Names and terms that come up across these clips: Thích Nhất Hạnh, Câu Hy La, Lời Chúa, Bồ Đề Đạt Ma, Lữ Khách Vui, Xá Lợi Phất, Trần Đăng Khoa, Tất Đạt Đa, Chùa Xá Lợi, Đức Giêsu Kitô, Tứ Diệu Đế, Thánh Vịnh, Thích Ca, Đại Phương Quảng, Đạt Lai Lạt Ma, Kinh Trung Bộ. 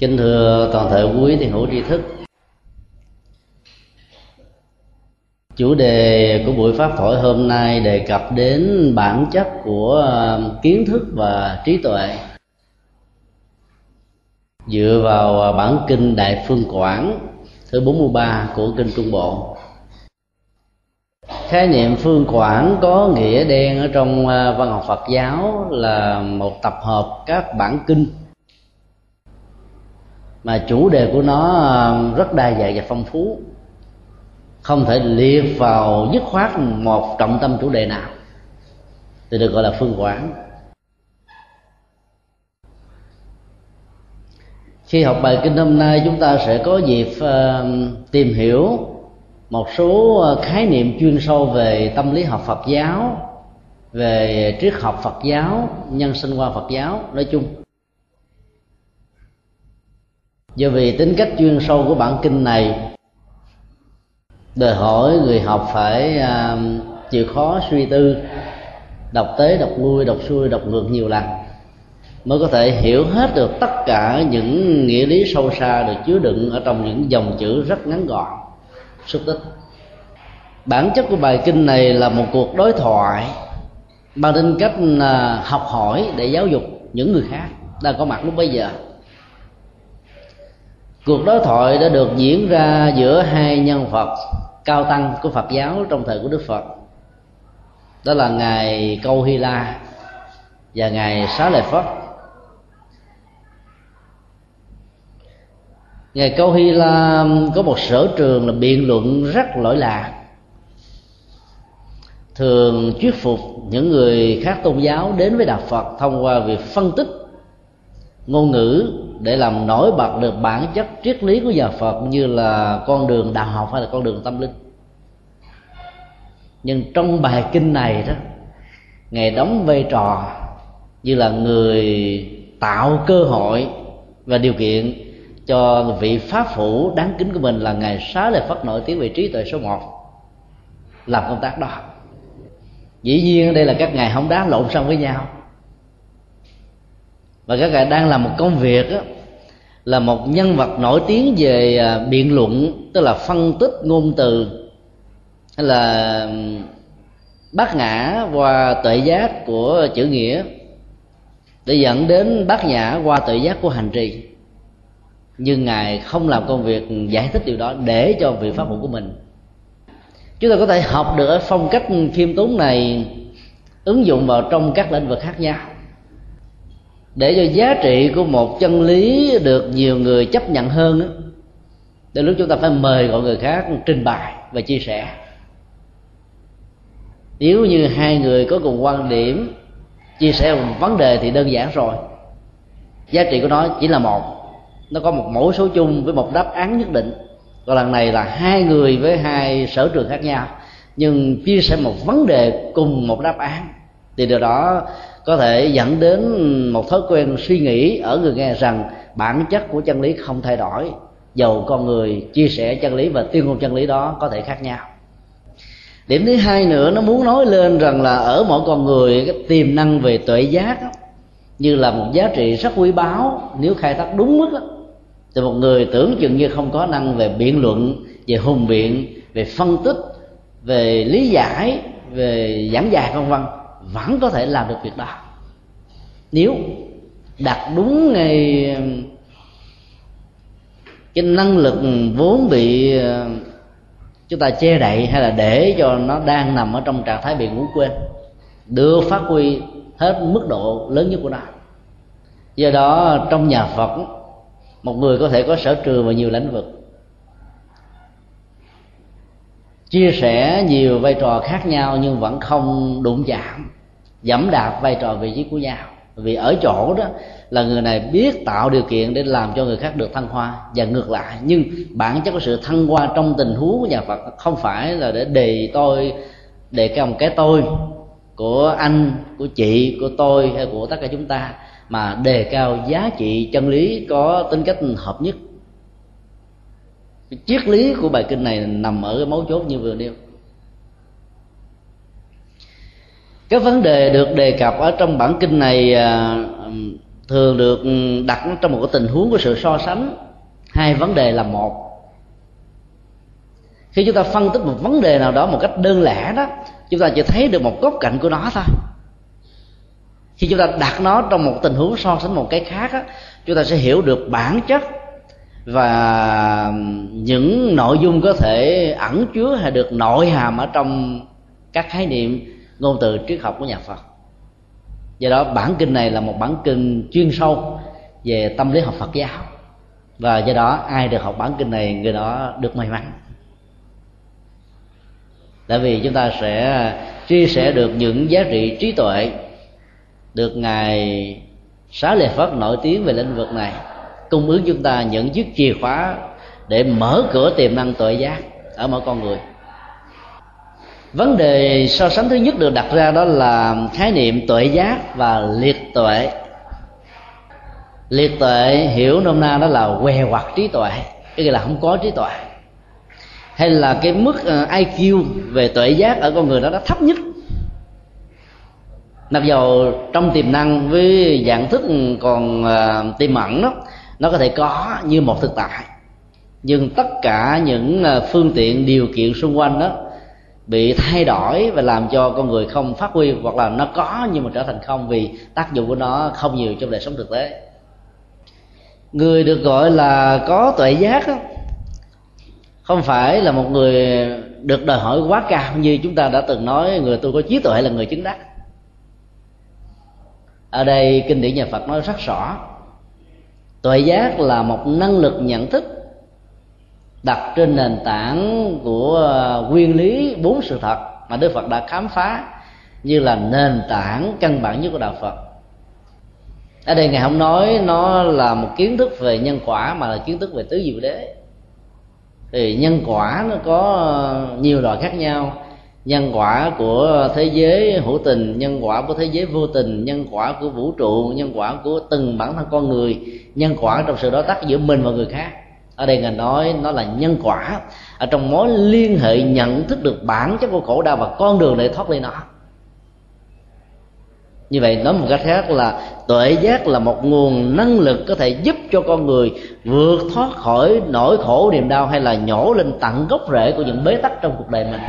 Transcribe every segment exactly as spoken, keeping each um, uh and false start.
Kính thưa toàn thể quý thiền hữu tri thức, chủ đề của buổi pháp thoại hôm nay đề cập đến bản chất của kiến thức và trí tuệ. Dựa vào bản kinh Đại Phương Quảng thứ bốn mươi ba của Kinh Trung Bộ. Khái niệm phương quảng có nghĩa đen ở trong văn học Phật giáo là một tập hợp các bản kinh mà chủ đề của nó rất đa dạng và phong phú, không thể liệt vào dứt khoát một trọng tâm chủ đề nào thì được gọi là phương quảng. Khi học bài kinh hôm nay, chúng ta sẽ có dịp uh, tìm hiểu một số khái niệm chuyên sâu về tâm lý học Phật giáo, về triết học Phật giáo, nhân sinh quan Phật giáo nói chung. Do vì tính cách chuyên sâu của bản kinh này đòi hỏi người học phải uh, chịu khó suy tư, đọc tới đọc lui, đọc xuôi, đọc ngược nhiều lần mới có thể hiểu hết được tất cả những nghĩa lý sâu xa được chứa đựng ở trong những dòng chữ rất ngắn gọn, xúc tích. Bản chất của bài kinh này là một cuộc đối thoại bằng tính cách học hỏi để giáo dục những người khác đang có mặt lúc bấy giờ. Cuộc đối thoại đã được diễn ra giữa hai nhân vật cao tăng của Phật giáo trong thời của Đức Phật, đó là ngài Câu Hy La và ngài Xá Lợi Phất. Ngài Câu Hy La có một sở trường là biện luận rất lỗi lạc, thường thuyết phục những người khác tôn giáo đến với đạo Phật thông qua việc phân tích ngôn ngữ để làm nổi bật được bản chất triết lý của nhà Phật, như là con đường đạo học hay là con đường tâm linh. Nhưng trong bài kinh này đó, ngài đóng vai trò như là người tạo cơ hội và điều kiện cho vị pháp phủ đáng kính của mình là ngài Xá Lợi Phất, nổi tiếng vị trí tuệ số một, làm công tác đó. Dĩ nhiên đây là các ngài không đá lộn xong với nhau, và các ngài đang làm một công việc đó, là một nhân vật nổi tiếng về biện luận, tức là phân tích ngôn từ hay là bát nhã qua tuệ giác của chữ nghĩa để dẫn đến bát nhã qua tuệ giác của hành trì. Nhưng ngài không làm công việc giải thích điều đó để cho vị pháp hữu của mình. Chúng ta có thể học được ở phong cách khiêm tốn này, ứng dụng vào trong các lĩnh vực khác nhau để cho giá trị của một chân lý được nhiều người chấp nhận hơn. Đến lúc chúng ta phải mời gọi người khác trình bày và chia sẻ. Nếu như hai người có cùng quan điểm, chia sẻ một vấn đề thì đơn giản rồi. Giá trị của nó chỉ là một, nó có một mẫu số chung với một đáp án nhất định. Còn lần này là hai người với hai sở trường khác nhau nhưng chia sẻ một vấn đề cùng một đáp án, thì điều đó có thể dẫn đến một thói quen suy nghĩ ở người nghe rằng bản chất của chân lý không thay đổi, dầu con người chia sẻ chân lý và tuyên ngôn chân lý đó có thể khác nhau. Điểm thứ hai nữa, nó muốn nói lên rằng là ở mỗi con người cái tiềm năng về tuệ giác đó, như là một giá trị rất quý báu. Nếu khai thác đúng mức đó, thì một người tưởng chừng như không có năng về biện luận, về hùng biện, về phân tích, về lý giải, về giảng dạy vân vân vẫn có thể làm được việc đó, nếu đặt đúng ngay cái năng lực vốn bị chúng ta che đậy hay là để cho nó đang nằm ở trong trạng thái bị ngủ quên, đưa phát huy hết mức độ lớn nhất của nó. Do đó trong nhà Phật, một người có thể có sở trường vào nhiều lĩnh vực, chia sẻ nhiều vai trò khác nhau nhưng vẫn không đụng chạm, dẫm đạp vai trò vị trí của nhau. Vì ở chỗ đó là người này biết tạo điều kiện để làm cho người khác được thăng hoa và ngược lại. Nhưng bản chất của sự thăng hoa trong tình huống của nhà Phật không phải là để đề tôi, đề cao một cái tôi của anh, của chị, của tôi hay của tất cả chúng ta, mà đề cao giá trị chân lý có tính cách hợp nhất. Cái triết lý của bài kinh này nằm ở cái mấu chốt như vừa nêu. Các vấn đề được đề cập ở trong bản kinh này thường được đặt trong một cái tình huống của sự so sánh hai vấn đề là một. Khi chúng ta phân tích một vấn đề nào đó một cách đơn lẻ đó, chúng ta chỉ thấy được một góc cạnh của nó thôi. Khi chúng ta đặt nó trong một tình huống so sánh một cái khác đó, chúng ta sẽ hiểu được bản chất và những nội dung có thể ẩn chứa hay được nội hàm ở trong các khái niệm ngôn từ triết học của nhà Phật. Do đó bản kinh này là một bản kinh chuyên sâu về tâm lý học Phật giáo, và do đó ai được học bản kinh này người đó được may mắn. Tại vì chúng ta sẽ chia sẻ được những giá trị trí tuệ được Ngài Xá Lợi Phất nổi tiếng về lĩnh vực này, cung ứng chúng ta những chiếc chìa khóa để mở cửa tiềm năng tuệ giác ở mỗi con người. Vấn đề so sánh thứ nhất được đặt ra đó là khái niệm tuệ giác và liệt tuệ. Liệt tuệ hiểu nôm na đó là què quặt trí tuệ, cái nghĩa là không có trí tuệ, hay là cái mức i kiu về tuệ giác ở con người đó đã thấp nhất. Mặc dầu trong tiềm năng với dạng thức còn tiềm ẩn đó, nó có thể có như một thực tại, nhưng tất cả những phương tiện điều kiện xung quanh đó bị thay đổi và làm cho con người không phát huy, hoặc là nó có nhưng mà trở thành không vì tác dụng của nó không nhiều trong đời sống thực tế. Người được gọi là có tuệ giác đó, không phải là một người được đòi hỏi quá cao, như chúng ta đã từng nói người tu có trí tuệ là người chứng đắc. Ở đây kinh điển nhà Phật nói rất rõ, tuệ giác là một năng lực nhận thức đặt trên nền tảng của nguyên lý bốn sự thật mà Đức Phật đã khám phá như là nền tảng căn bản nhất của đạo Phật. Ở đây Ngài không nói nó là một kiến thức về nhân quả, mà là kiến thức về tứ diệu đế. Thì nhân quả nó có nhiều loại khác nhau: nhân quả của thế giới hữu tình, nhân quả của thế giới vô tình, nhân quả của vũ trụ, nhân quả của từng bản thân con người, nhân quả trong sự đối tác giữa mình và người khác. Ở đây Ngài nói nó là nhân quả ở trong mối liên hệ nhận thức được bản chất của khổ đau và con đường để thoát ly nó. Như vậy nói một cách khác là tuệ giác là một nguồn năng lực có thể giúp cho con người vượt thoát khỏi nỗi khổ niềm đau, hay là nhổ lên tận gốc rễ của những bế tắc trong cuộc đời mình,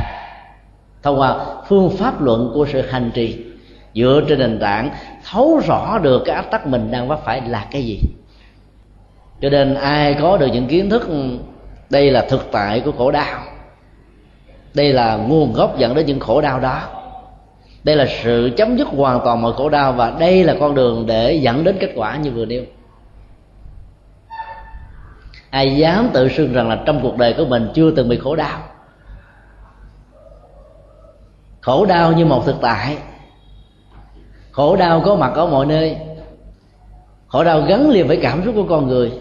thông qua phương pháp luận của sự hành trì dựa trên nền tảng thấu rõ được cái áp tắc mình đang vấp phải là cái gì. Cho nên ai có được những kiến thức đây là thực tại của khổ đau, đây là nguồn gốc dẫn đến những khổ đau đó, đây là sự chấm dứt hoàn toàn mọi khổ đau, và đây là con đường để dẫn đến kết quả như vừa nêu. Ai dám tự xưng rằng là trong cuộc đời của mình chưa từng bị khổ đau? Khổ đau như một thực tại, khổ đau có mặt ở mọi nơi, khổ đau gắn liền với cảm xúc của con người.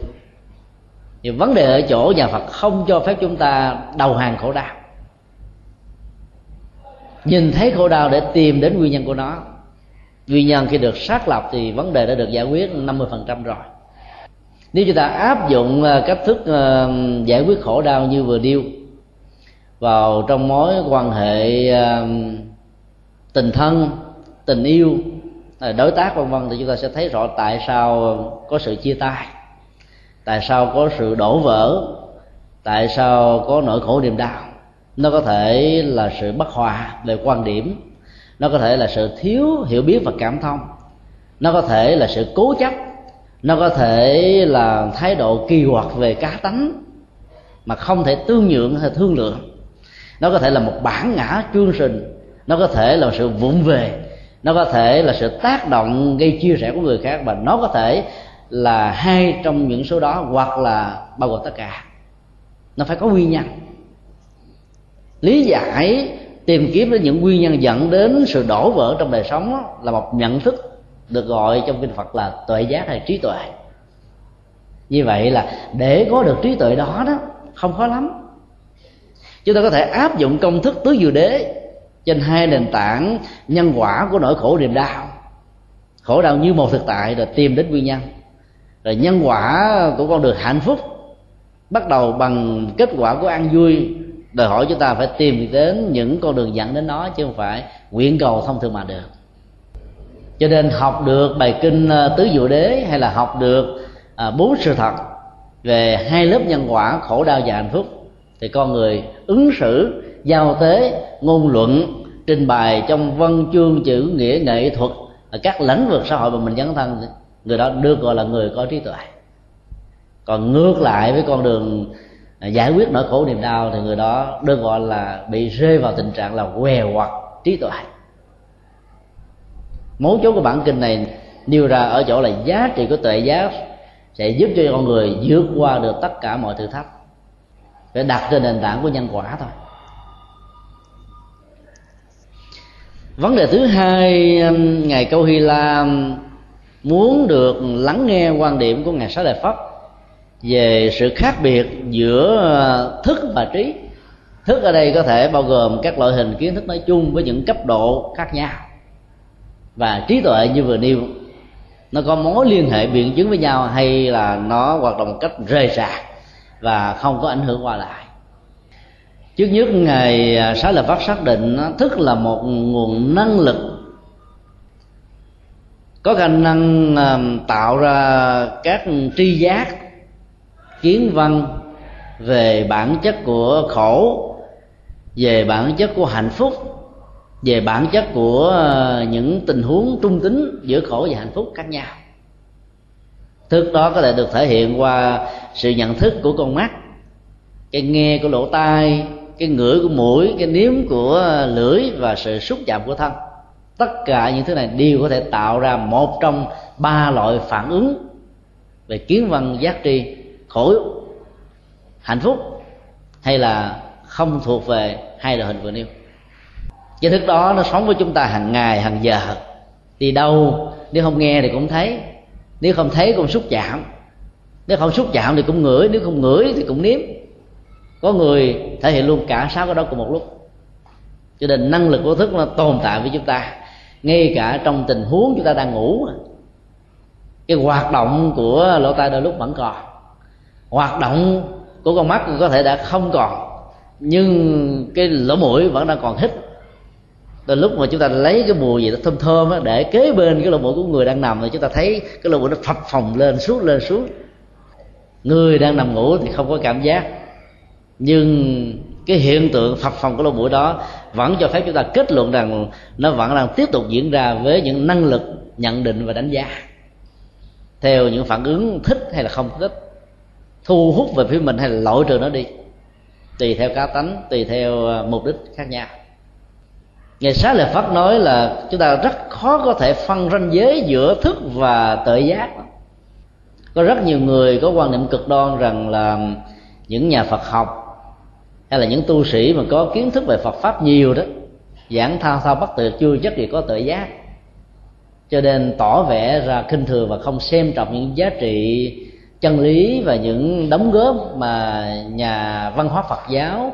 Thì vấn đề ở chỗ nhà Phật không cho phép chúng ta đầu hàng khổ đau, nhìn thấy khổ đau để tìm đến nguyên nhân của nó. Nguyên nhân khi được xác lập thì vấn đề đã được giải quyết năm mươi phần trăm rồi. Nếu chúng ta áp dụng cách thức giải quyết khổ đau như vừa điêu vào trong mối quan hệ tình thân, tình yêu, đối tác vân vân, thì chúng ta sẽ thấy rõ tại sao có sự chia tay, tại sao có sự đổ vỡ, tại sao có nỗi khổ niềm đau. Nó có thể là sự bất hòa về quan điểm, nó có thể là sự thiếu hiểu biết và cảm thông, nó có thể là sự cố chấp, nó có thể là thái độ kỳ quặc về cá tánh mà không thể tương nhượng hay thương lượng, nó có thể là một bản ngã chương trình, nó có thể là sự vụng về, nó có thể là sự tác động gây chia rẽ của người khác, và nó có thể là hai trong những số đó hoặc là bao gồm tất cả. Nó phải có nguyên nhân. Lý giải tìm kiếm đến những nguyên nhân dẫn đến sự đổ vỡ trong đời sống đó, là một nhận thức được gọi trong kinh Phật là tuệ giác hay trí tuệ. Như vậy là để có được trí tuệ đó đó không khó lắm. Chúng ta có thể áp dụng công thức tứ diệu đế trên hai nền tảng nhân quả của nỗi khổ niềm đau, khổ đau như một thực tại, rồi tìm đến nguyên nhân, rồi nhân quả của con đường hạnh phúc bắt đầu bằng kết quả của an vui, đòi hỏi chúng ta phải tìm đến những con đường dẫn đến nó chứ không phải nguyện cầu thông thường mà được. Cho nên học được bài kinh Tứ Diệu Đế hay là học được à, bốn sự thật về hai lớp nhân quả khổ đau và hạnh phúc, thì con người ứng xử, giao tế, ngôn luận, trình bày trong văn chương, chữ nghĩa, nghệ thuật ở các lĩnh vực xã hội mà mình dấn thân, người đó được gọi là người có trí tuệ. Còn ngược lại với con đường giải quyết nỗi khổ niềm đau thì người đó được gọi là bị rơi vào tình trạng là què quặt trí tuệ. Mấu chốt của bản kinh này nêu ra ở chỗ là giá trị của tuệ giác sẽ giúp cho con người vượt qua được tất cả mọi thử thách, để đặt trên nền tảng của nhân quả thôi. Vấn đề thứ hai, ngài Câu Hy La muốn được lắng nghe quan điểm của ngài Xá Lợi Phất về sự khác biệt giữa thức và trí. Thức ở đây có thể bao gồm các loại hình kiến thức nói chung với những cấp độ khác nhau, và trí tuệ như vừa nêu nó có mối liên hệ biện chứng với nhau hay là nó hoạt động cách rời rạc và không có ảnh hưởng qua lại. Trước nhất, ngài Xá Lợi Phất xác định thức là một nguồn năng lực có khả năng tạo ra các tri giác, kiến văn về bản chất của khổ, về bản chất của hạnh phúc, về bản chất của những tình huống trung tính giữa khổ và hạnh phúc khác nhau. Thức đó có thể được thể hiện qua sự nhận thức của con mắt, cái nghe của lỗ tai, cái ngửi của mũi, cái nếm của lưỡi và sự xúc chạm của thân. Tất cả những thứ này đều có thể tạo ra một trong ba loại phản ứng về kiến văn giác tri: khổ, hạnh phúc hay là không thuộc về hai loại hình vừa nêu. Cái thức đó nó sống với chúng ta hàng ngày, hàng giờ, đi đâu nếu không nghe thì cũng thấy, nếu không thấy cũng xúc chạm, nếu không xúc chạm thì cũng ngửi, nếu không ngửi thì cũng nếm. Có người thể hiện luôn cả sáu cái đó cùng một lúc. Cho nên năng lực của thức nó tồn tại với chúng ta ngay cả trong tình huống chúng ta đang ngủ. Cái hoạt động của lỗ tai đôi lúc vẫn còn, hoạt động của con mắt có thể đã không còn, nhưng cái lỗ mũi vẫn đang còn hít. Từ lúc mà chúng ta lấy cái mùi gì đó thơm thơm đó, để kế bên cái lỗ mũi của người đang nằm thì chúng ta thấy cái lỗ mũi nó phập phồng lên suốt lên suốt. Người đang nằm ngủ thì không có cảm giác, nhưng cái hiện tượng phập phồng của lỗ mũi đó vẫn cho phép chúng ta kết luận rằng nó vẫn đang tiếp tục diễn ra với những năng lực nhận định và đánh giá theo những phản ứng thích hay là không thích, thu hút về phía mình hay là loại trừ nó đi, tùy theo cá tánh, tùy theo mục đích khác nhau. Ngài Xá Lợi Phất nói là chúng ta rất khó có thể phân ranh giới giữa thức và tuệ giác. Có rất nhiều người có quan niệm cực đoan rằng là những nhà Phật học hay là những tu sĩ mà có kiến thức về Phật Pháp nhiều đó, giảng thao thao bất tuyệt chưa chắc gì có tuệ giác, cho nên tỏ vẻ ra khinh thường và không xem trọng những giá trị chân lý và những đóng góp mà nhà văn hóa Phật giáo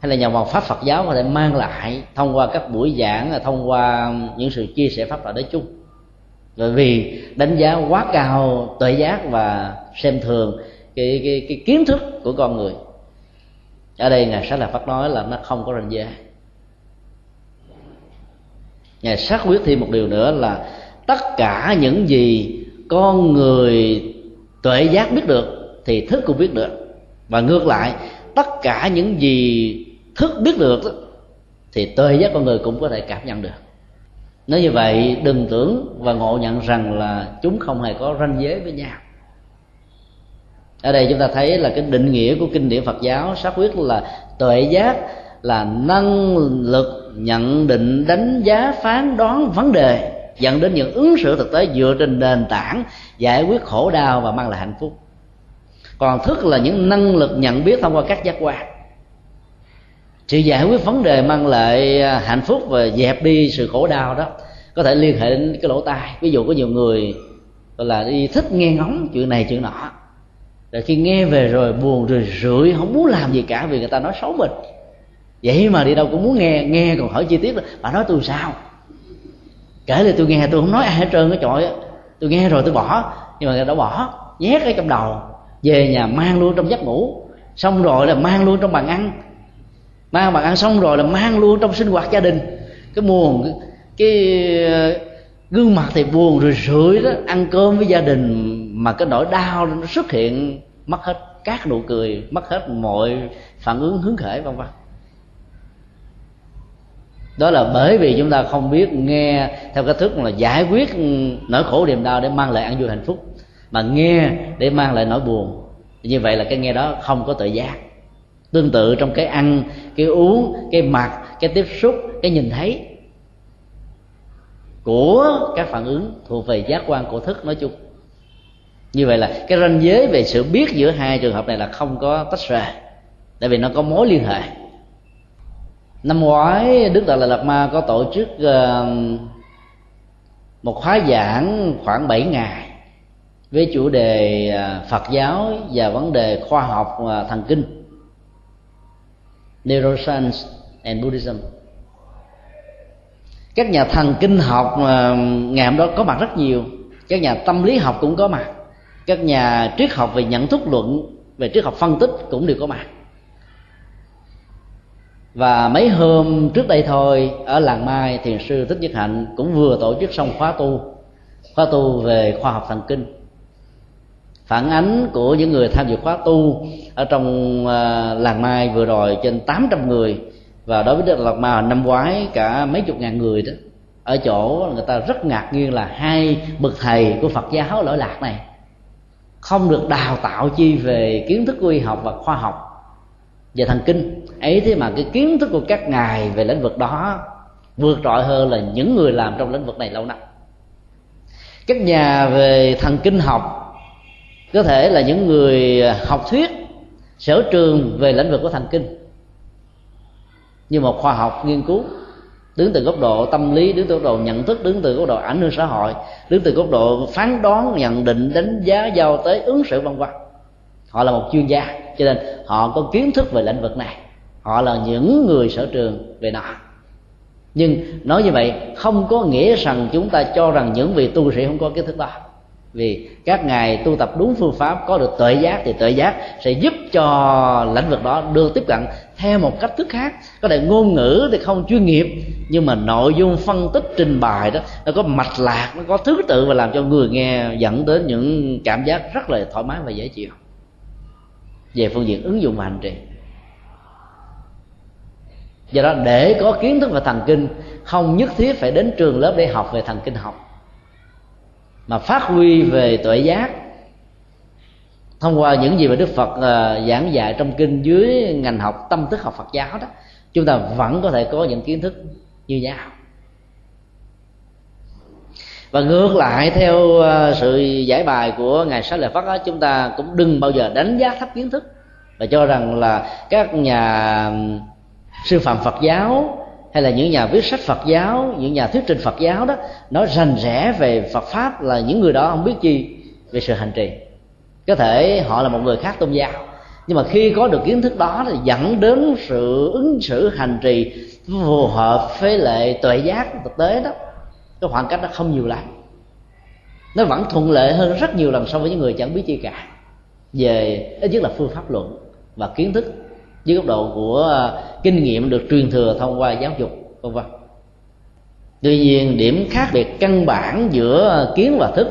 hay là nhà hoàng pháp Phật giáo có thể mang lại thông qua các buổi giảng, thông qua những sự chia sẻ pháp thoại nói chung. Bởi vì đánh giá quá cao tuệ giác và xem thường cái, cái, cái kiến thức của con người. Ở đây ngài Xá Lợi Phất nói là nó không có ranh giới. Ngài xác quyết thêm một điều nữa là tất cả những gì con người tuệ giác biết được thì thức cũng biết được, và ngược lại tất cả những gì thức biết được thì tuệ giác con người cũng có thể cảm nhận được. Nói như vậy đừng tưởng và ngộ nhận rằng là chúng không hề có ranh giới với nhau. Ở đây chúng ta thấy là cái định nghĩa của kinh điển Phật giáo xác quyết là tuệ giác là năng lực nhận định, đánh giá, phán đoán vấn đề, dẫn đến những ứng xử thực tế dựa trên nền tảng giải quyết khổ đau và mang lại hạnh phúc. Còn thức là những năng lực nhận biết thông qua các giác quan, sự giải quyết vấn đề mang lại hạnh phúc và dẹp đi sự khổ đau đó có thể liên hệ đến cái lỗ tai. Ví dụ có nhiều người gọi là đi thích nghe ngóng chuyện này chuyện nọ, rồi khi nghe về rồi buồn rồi rượi không muốn làm gì cả vì người ta nói xấu mình, vậy mà đi đâu cũng muốn nghe, nghe còn hỏi chi tiết là bà nói tôi sao, kể là tôi nghe tôi không nói ai hết trơn á, trời ơi tôi nghe rồi tôi bỏ. Nhưng mà người đã bỏ nhét ở trong đầu, về nhà mang luôn trong giấc ngủ, xong rồi là mang luôn trong bàn ăn, mang bàn ăn xong rồi là mang luôn trong sinh hoạt gia đình. Cái nguồn cái gương mặt thì buồn rồi rượi đó, ăn cơm với gia đình mà cái nỗi đau nó xuất hiện, mất hết các nụ cười, mất hết mọi phản ứng hứng khởi vân vân. Đó là bởi vì chúng ta không biết nghe theo cách thức là giải quyết nỗi khổ niềm đau để mang lại an vui hạnh phúc, mà nghe để mang lại nỗi buồn. Như vậy là cái nghe đó không có tự giác. Tương tự trong cái ăn, cái uống, cái mặc, cái tiếp xúc, cái nhìn thấy của các phản ứng thuộc về giác quan cổ thức nói chung. Như vậy là cái ranh giới về sự biết giữa hai trường hợp này là không có tách rời, tại vì nó có mối liên hệ. Năm ngoái Đức Đạt Lai Lạt Ma có tổ chức một khóa giảng khoảng bảy ngày với chủ đề Phật giáo và vấn đề khoa học thần kinh, Neuroscience and Buddhism. Các nhà thần kinh học ngày hôm đó có mặt rất nhiều, các nhà tâm lý học cũng có mặt, các nhà triết học về nhận thức luận, về triết học phân tích cũng đều có mặt. Và mấy hôm trước đây thôi, ở làng Mai, thiền sư Thích Nhất Hạnh cũng vừa tổ chức xong khóa tu, khóa tu về khoa học thần kinh. Phản ánh của những người tham dự khóa tu ở trong làng Mai vừa rồi trên tám trăm người, và đối với Đức Đạt Ma năm ngoái cả mấy chục ngàn người đó. Ở chỗ người ta rất ngạc nhiên là hai bậc thầy của Phật giáo lỗi lạc này không được đào tạo chi về kiến thức y học và khoa học về thần kinh ấy, thế mà cái kiến thức của các ngài về lĩnh vực đó vượt trội hơn là những người làm trong lĩnh vực này lâu năm. Các nhà về thần kinh học có thể là những người học thuyết sở trường về lĩnh vực của thần kinh, nhưng mà khoa học nghiên cứu đứng từ góc độ tâm lý, đứng từ góc độ nhận thức, đứng từ góc độ ảnh hưởng xã hội, đứng từ góc độ phán đoán, nhận định, đánh giá, giao tế, ứng xử vân vân. Họ là một chuyên gia, cho nên họ có kiến thức về lĩnh vực này, họ là những người sở trường về nó. Nhưng nói như vậy không có nghĩa rằng chúng ta cho rằng những vị tu sĩ không có kiến thức đó, vì các ngài tu tập đúng phương pháp, có được tuệ giác thì tuệ giác sẽ giúp cho lĩnh vực đó được tiếp cận theo một cách thức khác. Có thể ngôn ngữ thì không chuyên nghiệp, nhưng mà nội dung phân tích trình bày đó nó có mạch lạc, nó có thứ tự và làm cho người nghe dẫn đến những cảm giác rất là thoải mái và dễ chịu. Về phương diện ứng dụng và hành trì, do đó để có kiến thức về thần kinh không nhất thiết phải đến trường lớp để học về thần kinh học, mà phát huy về tuệ giác thông qua những gì mà Đức Phật uh, giảng dạy trong kinh dưới ngành học tâm thức học Phật giáo đó, chúng ta vẫn có thể có những kiến thức như nhau. Và ngược lại, theo sự giải bài của ngài Xá Lợi Phất đó, chúng ta cũng đừng bao giờ đánh giá thấp kiến thức và cho rằng là các nhà sư phạm Phật giáo hay là những nhà viết sách Phật giáo, những nhà thuyết trình Phật giáo đó nói rành rẽ về Phật pháp là những người đó không biết gì về sự hành trì. Có thể họ là một người khác tôn giáo, nhưng mà khi có được kiến thức đó thì dẫn đến sự ứng xử hành trì phù hợp với lại tuệ giác thực tế đó, cái khoảng cách nó không nhiều lắm, nó vẫn thuận lợi hơn rất nhiều lần so với những người chẳng biết chi cả về ít nhất là phương pháp luận và kiến thức dưới góc độ của kinh nghiệm được truyền thừa thông qua giáo dục vân vân. Tuy nhiên, điểm khác biệt căn bản giữa kiến và thức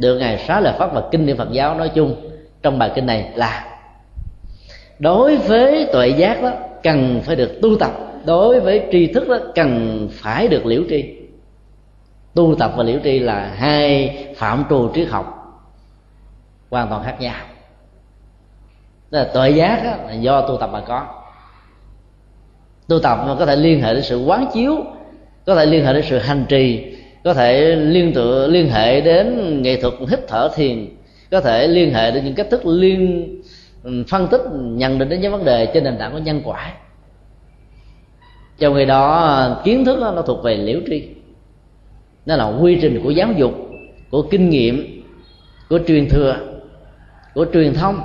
được ngài Xá Lợi Phất và kinh điển Phật giáo nói chung trong bài kinh này là đối với tuệ giác đó cần phải được tu tập, đối với tri thức đó cần phải được liễu tri. Tu tập và liễu tri là hai phạm trù triết học hoàn toàn khác nhau. Tức là tuệ giác á, là do tu tập mà có. Tu tập mà có thể liên hệ đến sự quán chiếu, có thể liên hệ đến sự hành trì, có thể liên tựa liên hệ đến nghệ thuật hít thở thiền, có thể liên hệ đến những cách thức liên phân tích, nhận định đến những vấn đề trên nền tảng của nhân quả. Trong người đó, kiến thức đó, nó thuộc về liễu tri. Đó là quy trình của giáo dục, của kinh nghiệm, của truyền thừa, của truyền thông,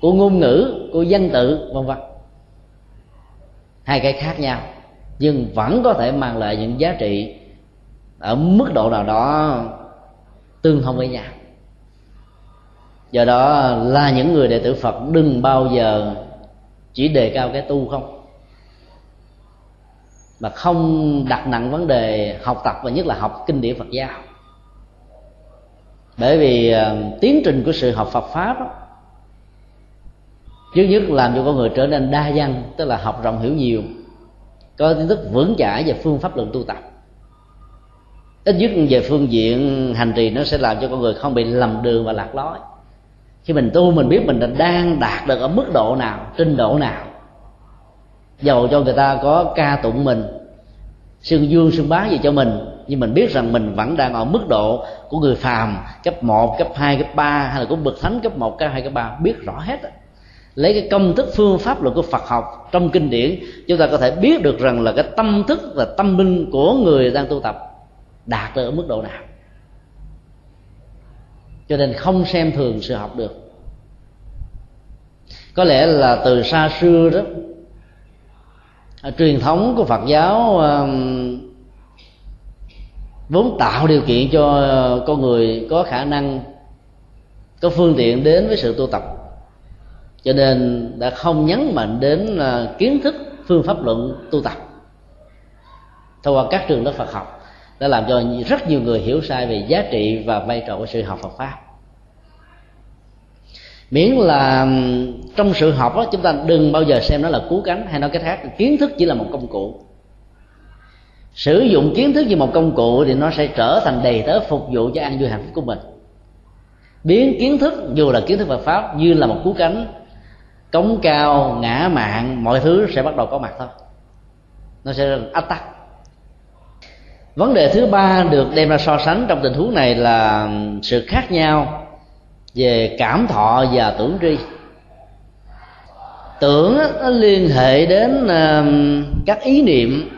của ngôn ngữ, của văn tự vân vân. Hai cái khác nhau nhưng vẫn có thể mang lại những giá trị ở mức độ nào đó tương thông với nhau. Do đó là những người đệ tử Phật đừng bao giờ chỉ đề cao cái tu không, mà không đặt nặng vấn đề học tập, và nhất là học kinh điển Phật giáo. Bởi vì uh, tiến trình của sự học Phật Pháp đó, trước nhất làm cho con người trở nên đa văn, tức là học rộng hiểu nhiều, có kiến thức vững chãi về phương pháp luận tu tập. Ít nhất về phương diện hành trì, nó sẽ làm cho con người không bị lầm đường và lạc lối. Khi mình tu, mình biết mình đang đạt được ở mức độ nào, trình độ nào. Dầu cho người ta có ca tụng mình, xưng dương xưng bá gì cho mình, nhưng mình biết rằng mình vẫn đang ở mức độ của người phàm, cấp một, cấp hai, cấp ba, hay là của bậc thánh cấp một, cấp hai, cấp ba, biết rõ hết. Lấy cái công thức phương pháp luận của Phật học trong kinh điển, chúng ta có thể biết được rằng là cái tâm thức và tâm linh của người đang tu tập đạt được ở mức độ nào. Cho nên không xem thường sự học được. Có lẽ là từ xa xưa đó, truyền thống của Phật giáo vốn tạo điều kiện cho con người có khả năng, có phương tiện đến với sự tu tập, cho nên đã không nhấn mạnh đến kiến thức phương pháp luận tu tập thông qua các trường lớp Phật học, đã làm cho rất nhiều người hiểu sai về giá trị và vai trò của sự học Phật Pháp. Miễn là trong sự học đó, chúng ta đừng bao giờ xem nó là cứu cánh, hay nói cách khác, kiến thức chỉ là một công cụ. Sử dụng kiến thức như một công cụ thì nó sẽ trở thành đầy tớ phục vụ cho an vui hạnh phúc của mình. Biến kiến thức, dù là kiến thức Phật Pháp, như là một cứu cánh, cống cao, ngã mạn, mọi thứ sẽ bắt đầu có mặt thôi. Nó sẽ ách tắc. Vấn đề thứ ba được đem ra so sánh trong tình huống này là sự khác nhau về cảm thọ và tưởng tri. Tưởng nó liên hệ đến các ý niệm,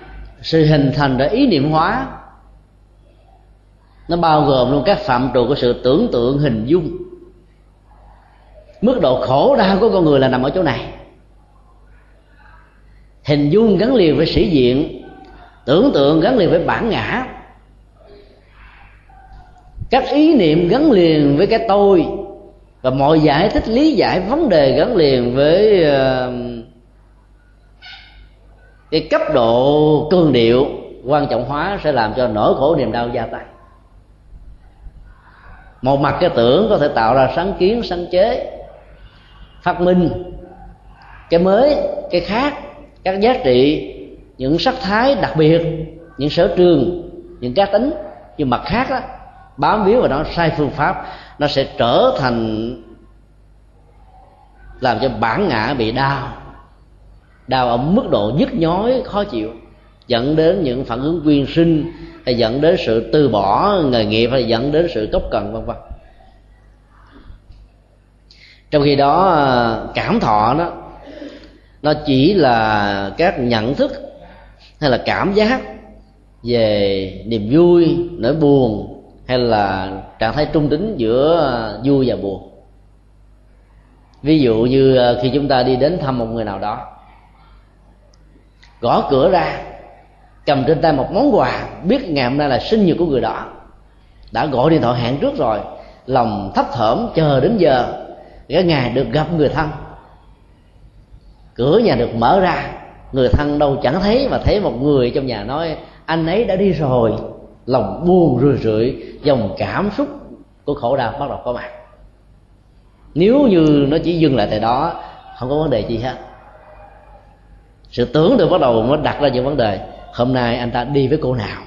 sự hình thành và ý niệm hóa. Nó bao gồm luôn các phạm trù của sự tưởng tượng hình dung. Mức độ khổ đau của con người là nằm ở chỗ này. Hình dung gắn liền với sĩ diện, tưởng tượng gắn liền với bản ngã, các ý niệm gắn liền với cái tôi, và mọi giải thích lý giải vấn đề gắn liền với cái cấp độ cường điệu quan trọng hóa, sẽ làm cho nỗi khổ niềm đau gia tăng. Một mặt cái tưởng có thể tạo ra sáng kiến, sáng chế, phát minh, cái mới, cái khác, các giá trị, những sắc thái đặc biệt, những sở trường, những cá tính. Nhưng mặt khác đó, bám víu vào nó sai phương pháp, nó sẽ trở thành làm cho bản ngã bị đau, đau ở mức độ nhức nhói khó chịu, dẫn đến những phản ứng quyên sinh, hay dẫn đến sự từ bỏ nghề nghiệp, hay dẫn đến sự cốc cần, vân vân. Trong khi đó cảm thọ đó, nó chỉ là các nhận thức hay là cảm giác về niềm vui, nỗi buồn, hay là trạng thái trung tính giữa vui và buồn. Ví dụ như khi chúng ta đi đến thăm một người nào đó, gõ cửa ra, cầm trên tay một món quà, biết ngày hôm nay là sinh nhật của người đó, đã gọi điện thoại hẹn trước rồi, lòng thấp thỏm chờ đến giờ cái ngày được gặp người thân. Cửa nhà được mở ra, người thân đâu chẳng thấy, mà thấy một người trong nhà nói anh ấy đã đi rồi, lòng buồn rười rượi, dòng cảm xúc của khổ đau bắt đầu có mặt. Nếu như nó chỉ dừng lại tại đó, không có vấn đề gì hết. Sự tưởng tượng bắt đầu nó đặt ra những vấn đề: hôm nay anh ta đi với cô nào,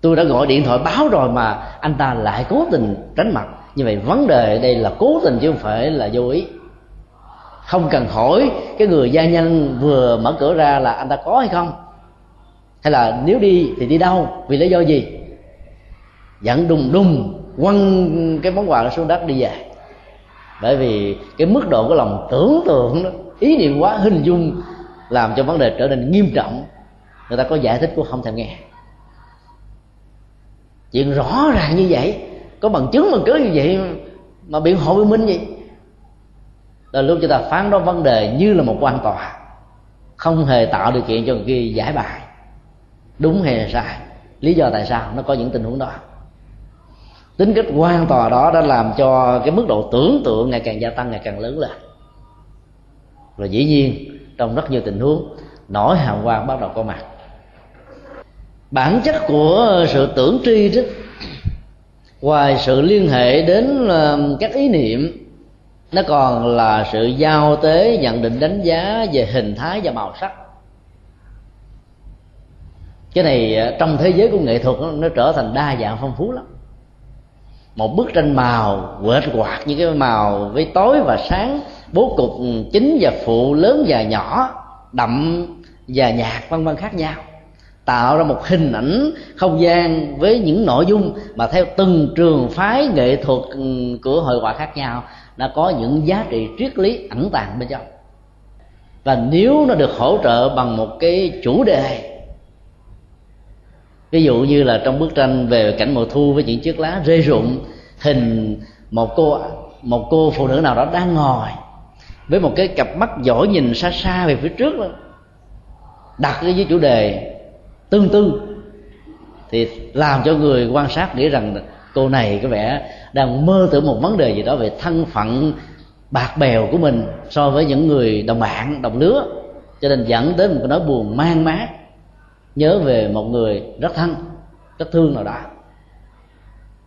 tôi đã gọi điện thoại báo rồi mà anh ta lại cố tình tránh mặt. Như vậy vấn đề đây là cố tình chứ không phải là vô ý. Không cần hỏi cái người gia nhân vừa mở cửa ra là anh ta có hay không, hay là nếu đi thì đi đâu, vì lý do gì. Giận đùng đùng quăng cái món quà xuống đất đi về. Bởi vì cái mức độ của lòng tưởng tượng đó, ý niệm quá, hình dung, làm cho vấn đề trở nên nghiêm trọng. Người ta có giải thích cũng không thèm nghe. Chuyện rõ ràng như vậy, có bằng chứng bằng cứ như vậy mà biện hộ biện minh gì. Là lúc chúng ta phán đoán vấn đề như là một quan tòa, không hề tạo điều kiện cho người kia giải bài đúng hay là sai, lý do tại sao. Nó có những tình huống đó. Tính cách quan tòa đó đã làm cho cái mức độ tưởng tượng ngày càng gia tăng, ngày càng lớn lên. Rồi dĩ nhiên trong rất nhiều tình huống, nỗi hàm quan bắt đầu có mặt. Bản chất của sự tưởng tri ngoài sự liên hệ đến các ý niệm, nó còn là sự giao tế nhận định đánh giá về hình thái và màu sắc. Cái này trong thế giới của nghệ thuật nó, nó trở thành đa dạng phong phú lắm. Một bức tranh màu quệt quạt những cái màu với tối và sáng, bố cục chính và phụ, lớn và nhỏ, đậm và nhạt, vân vân khác nhau, tạo ra một hình ảnh không gian với những nội dung mà theo từng trường phái nghệ thuật của hội họa khác nhau đã có những giá trị triết lý ẩn tàng bên trong. Và nếu nó được hỗ trợ bằng một cái chủ đề, ví dụ như là trong bức tranh về cảnh mùa thu với những chiếc lá rơi rụng, hình một cô một cô phụ nữ nào đó đang ngồi với một cái cặp mắt dõi nhìn xa xa về phía trước đó, đặt cái với chủ đề tương tư, thì làm cho người quan sát nghĩ rằng cô này có vẻ đang mơ tưởng một vấn đề gì đó về thân phận bạc bèo của mình so với những người đồng bạn, đồng lứa, cho nên dẫn đến một nỗi buồn man mác, nhớ về một người rất thân, rất thương nào đó.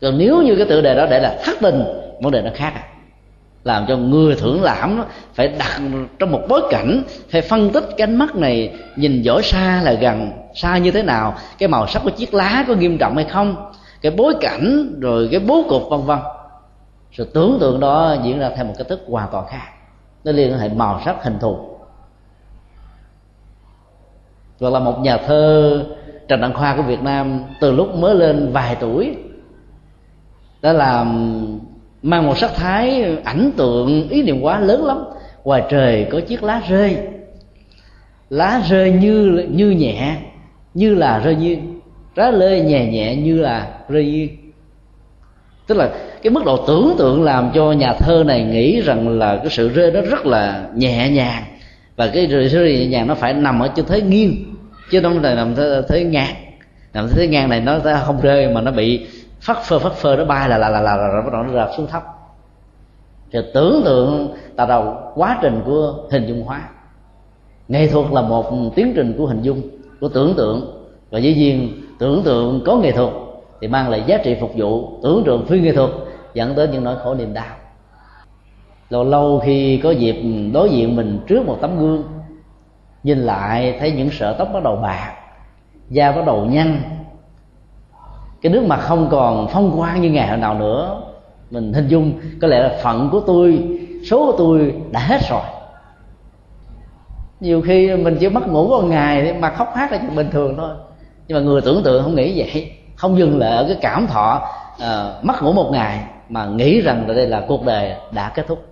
Còn nếu như cái tựa đề đó để là thất tình, vấn đề nó khác à. Làm cho người thưởng lãm phải đặt trong một bối cảnh, phải phân tích cái ánh mắt này nhìn dõi xa là gần, xa như thế nào, cái màu sắc của chiếc lá có nghiêm trọng hay không, cái bối cảnh, rồi cái bố cục vân vân. Sự tưởng tượng đó diễn ra theo một cách thức hoàn toàn khác, nó liên hệ màu sắc hình thù. Hoặc là một nhà thơ Trần Đăng Khoa của Việt Nam từ lúc mới lên vài tuổi đã làm mang một sắc thái ảnh tượng ý niệm quá lớn lắm. Ngoài trời có chiếc lá rơi, lá rơi như như nhẹ, như là rơi duyên, lá rơi nhẹ nhẹ như là rơi duyên. Tức là cái mức độ tưởng tượng làm cho nhà thơ này nghĩ rằng là cái sự rơi đó rất là nhẹ nhàng, và cái rơi nhẹ nhàng nó phải nằm ở trên thế nghiêng, chứ không thể nằm thế, thế ngang. Nằm thế ngang này nó không rơi mà nó bị phất phơ phất phơ nó bay là là là là rồi bắt đầu nó rạp xuống thấp. Thì tưởng tượng tạo ra quá trình của hình dung hóa. Nghệ thuật là một tiến trình của hình dung, của tưởng tượng, và dĩ nhiên tưởng tượng có nghệ thuật thì mang lại giá trị phục vụ, tưởng tượng phi nghệ thuật dẫn đến những nỗi khổ niềm đau. Lâu lâu khi có dịp đối diện mình trước một tấm gương, nhìn lại thấy những sợi tóc bắt đầu bạc, da bắt đầu nhăn, cái nước mặt không còn phong quang như ngày hồi nào nữa, mình hình dung có lẽ là phận của tôi, số của tôi đã hết rồi. Nhiều khi mình chỉ mất ngủ một ngày mà khóc hát là chuyện bình thường thôi, nhưng mà người tưởng tượng không nghĩ vậy, không dừng lại ở cái cảm thọ à, mất ngủ một ngày mà nghĩ rằng là đây là cuộc đời đã kết thúc.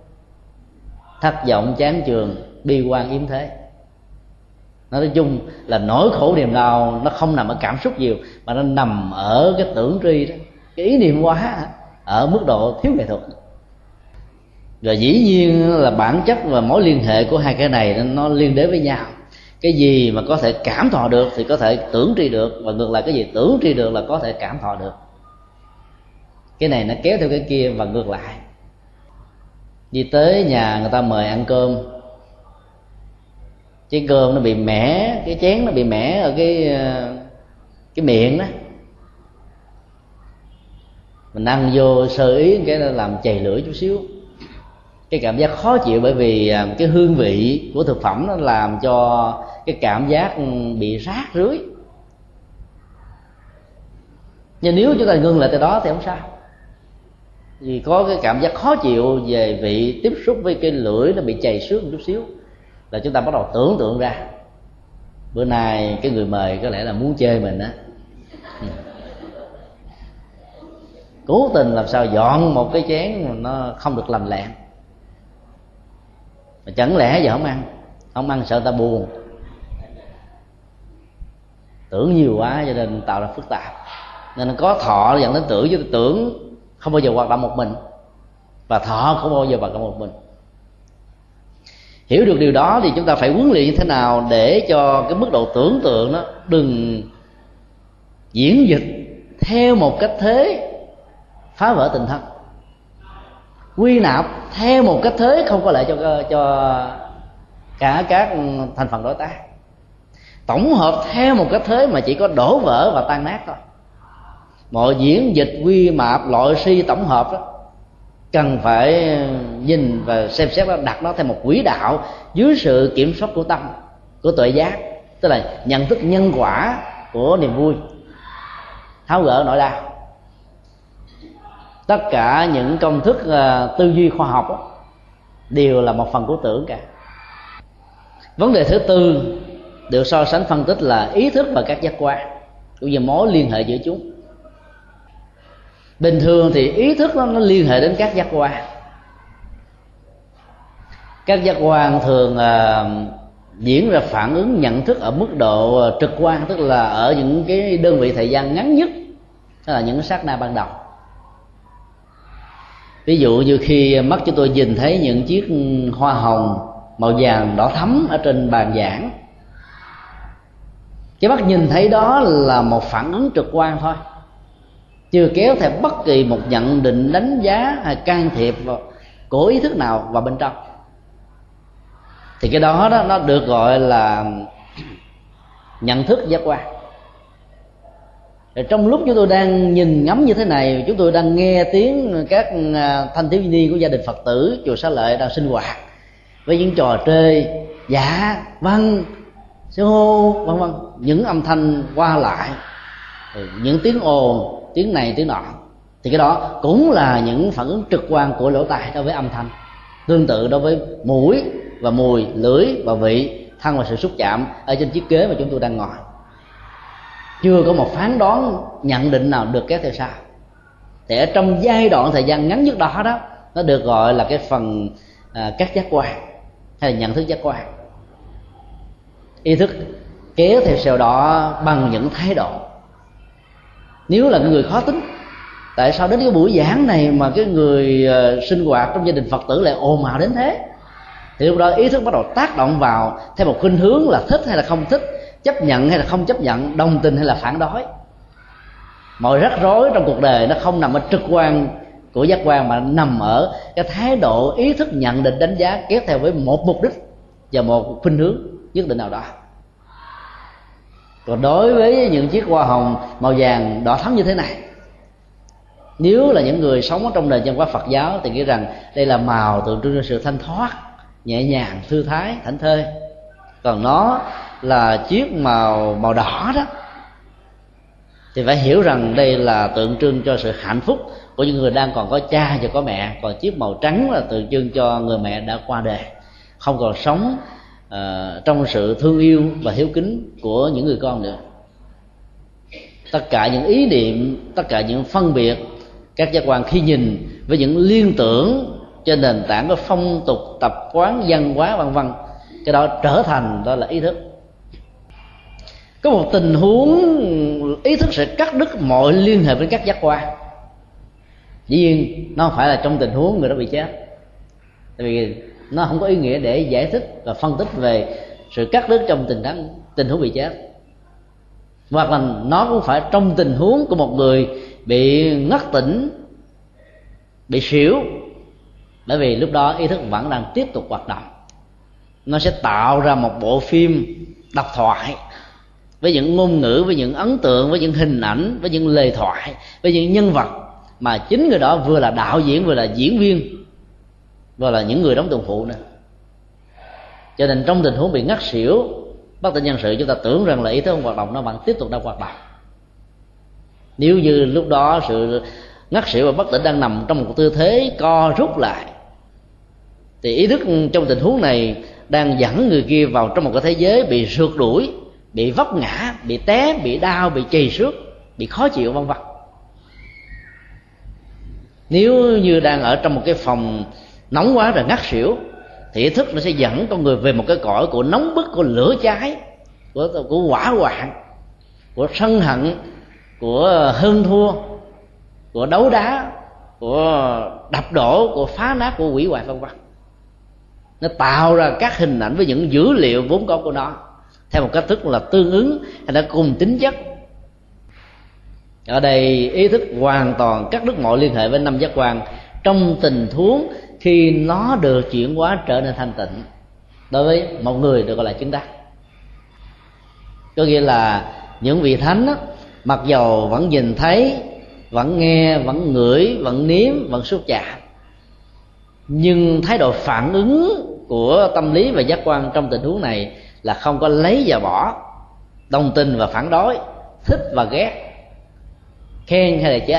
Thất vọng, chán chường, bi quan, yếm thế. Nói chung là nỗi khổ niềm đau nó không nằm ở cảm xúc nhiều, mà nó nằm ở cái tưởng tri đó, cái ý niệm hóa ở mức độ thiếu nghệ thuật. Và dĩ nhiên là bản chất và mối liên hệ của hai cái này nó liên đới với nhau. Cái gì mà có thể cảm thọ được thì có thể tưởng tri được, và ngược lại cái gì tưởng tri được là có thể cảm thọ được. Cái này nó kéo theo cái kia và ngược lại. Đi tới nhà người ta mời ăn cơm, cái cơm nó bị mẻ, cái chén nó bị mẻ ở cái cái miệng đó, mình ăn vô sơ ý cái nó làm chày lưỡi chút xíu, cái cảm giác khó chịu, bởi vì cái hương vị của thực phẩm nó làm cho cái cảm giác bị rác rưới. Nhưng nếu chúng ta ngưng lại từ đó thì không sao, vì có cái cảm giác khó chịu về vị tiếp xúc với cái lưỡi nó bị chày xước một chút xíu là chúng ta bắt đầu tưởng tượng ra bữa nay cái người mời có lẽ là muốn chê mình á, cố tình làm sao dọn một cái chén mà nó không được lành lặn. Mà chẳng lẽ giờ không ăn, không ăn sợ ta buồn, tưởng nhiều quá cho nên tạo ra phức tạp, nên nó có thọ dẫn đến tưởng, chứ tưởng không bao giờ hoạt động một mình, và thọ không bao giờ hoạt động một mình. Hiểu được điều đó thì chúng ta phải huấn luyện như thế nào để cho cái mức độ tưởng tượng đó đừng diễn dịch theo một cách thế phá vỡ tình thân, quy nạp theo một cách thế không có lợi cho cho cả các thành phần đối tác, tổng hợp theo một cách thế mà chỉ có đổ vỡ và tan nát thôi. mọi diễn dịch quy mạp loại suy tổng hợp đó cần phải nhìn và xem xét đó, đặt nó theo một quỹ đạo dưới sự kiểm soát của tâm, của tuệ giác, tức là nhận thức nhân quả của niềm vui, tháo gỡ nỗi đau. Tất cả những công thức uh, tư duy khoa học đó, đều là một phần của tưởng cả. Vấn đề thứ tư được so sánh phân tích là ý thức và các giác quan, cũng như mối liên hệ giữa chúng. Bình thường thì ý thức nó, nó liên hệ đến các giác quan. Các giác quan thường uh, diễn ra phản ứng nhận thức ở mức độ trực quan, tức là ở những cái đơn vị thời gian ngắn nhất, tức là những sát na ban đầu. Ví dụ như khi mắt chúng tôi nhìn thấy những chiếc hoa hồng màu vàng đỏ thắm ở trên bàn giảng, cái mắt nhìn thấy đó là một phản ứng trực quan thôi, chưa kéo theo bất kỳ một nhận định, đánh giá hay can thiệp của ý thức nào vào bên trong. Thì cái đó, đó nó được gọi là nhận thức giác quan. Trong lúc chúng tôi đang nhìn ngắm như thế này, chúng tôi đang nghe tiếng các thanh thiếu nhi của gia đình Phật tử chùa Xá Lợi đang sinh hoạt với những trò chơi dạ văn xô hô vân vân, những âm thanh qua lại, những tiếng ồn, tiếng này tiếng nọ, thì cái đó cũng là những phản ứng trực quan của lỗ tai đối với âm thanh, tương tự đối với mũi và mùi, lưỡi và vị, thân và sự xúc chạm ở trên chiếc ghế mà chúng tôi đang ngồi. Chưa có một phán đoán, nhận định nào được kéo theo sau. Thì ở trong giai đoạn thời gian ngắn nhất đó đó, nó được gọi là cái phần à, các giác quan hay là nhận thức giác quan. Ý thức kéo theo sau đó bằng những thái độ. Nếu là người khó tính, tại sao đến cái buổi giảng này mà cái người à, sinh hoạt trong gia đình Phật tử lại ồn ào đến thế? Thì lúc đó ý thức bắt đầu tác động vào theo một khuynh hướng là thích hay là không thích, chấp nhận hay là không chấp nhận, đồng tình hay là phản đối. Mọi rắc rối trong cuộc đời nó không nằm ở trực quan của giác quan, mà nằm ở cái thái độ, ý thức, nhận định, đánh giá kéo theo với một mục đích và một khuynh hướng nhất định nào đó. Còn đối với những chiếc hoa hồng màu vàng đỏ thắm như thế này, nếu là những người sống ở trong nền văn hóa Phật giáo thì nghĩ rằng đây là màu tượng trưng cho sự thanh thoát, nhẹ nhàng, thư thái, thảnh thơi. Còn nó là chiếc màu màu đỏ đó thì phải hiểu rằng đây là tượng trưng cho sự hạnh phúc của những người đang còn có cha và có mẹ. Còn chiếc màu trắng là tượng trưng cho người mẹ đã qua đời, không còn sống uh, trong sự thương yêu và hiếu kính của những người con nữa. Tất cả những ý niệm, tất cả những phân biệt các giác quan khi nhìn với những liên tưởng trên nền tảng của phong tục, tập quán, văn hóa vân vân, cái đó trở thành đó là ý thức. Có một tình huống ý thức sẽ cắt đứt mọi liên hệ với các giác quan. Dĩ nhiên nó không phải là trong tình huống người đó bị chết, tại vì nó không có ý nghĩa để giải thích và phân tích về sự cắt đứt trong tình huống tình huống bị chết. Hoặc là nó cũng phải trong tình huống của một người bị ngất tỉnh, bị xỉu, bởi vì lúc đó ý thức vẫn đang tiếp tục hoạt động. Nó sẽ tạo ra một bộ phim độc thoại với những ngôn ngữ, với những ấn tượng, với những hình ảnh, với những lời thoại, với những nhân vật mà chính người đó vừa là đạo diễn, vừa là diễn viên, vừa là những người đóng tuần phụ nữa. Cho nên trong tình huống bị ngất xỉu, bác tỉnh nhân sự, chúng ta tưởng rằng là ý thức không hoạt động, nó vẫn tiếp tục đang hoạt động. Nếu như lúc đó sự ngất xỉu và bất tỉnh đang nằm trong một tư thế co rút lại, thì ý thức trong tình huống này đang dẫn người kia vào trong một cái thế giới bị rượt đuổi, bị vấp ngã, bị té, bị đau, bị trầy xước, bị khó chịu vân vân. Nếu như đang ở trong một cái phòng nóng quá rồi ngất xỉu, thì ý thức nó sẽ dẫn con người về một cái cõi của nóng bức, của lửa cháy, của, của hỏa hoạn, của sân hận, của hơn thua, của đấu đá, của đập đổ, của phá nát, của hủy hoại vân vân. Nó tạo ra các hình ảnh với những dữ liệu vốn có của nó theo một cách thức là tương ứng hay là cùng tính chất. Ở đây ý thức hoàn toàn cắt đứt mọi liên hệ với năm giác quan trong tình huống khi nó được chuyển hóa trở nên thanh tịnh. Đối với một người được gọi là chứng đắc, có nghĩa là những vị thánh đó, mặc dầu vẫn nhìn thấy vẫn nghe, vẫn ngửi, vẫn nếm, vẫn xúc chạm, nhưng thái độ phản ứng của tâm lý và giác quan trong tình huống này là không có lấy và bỏ, đồng tình và phản đối, thích và ghét, khen hay là chê,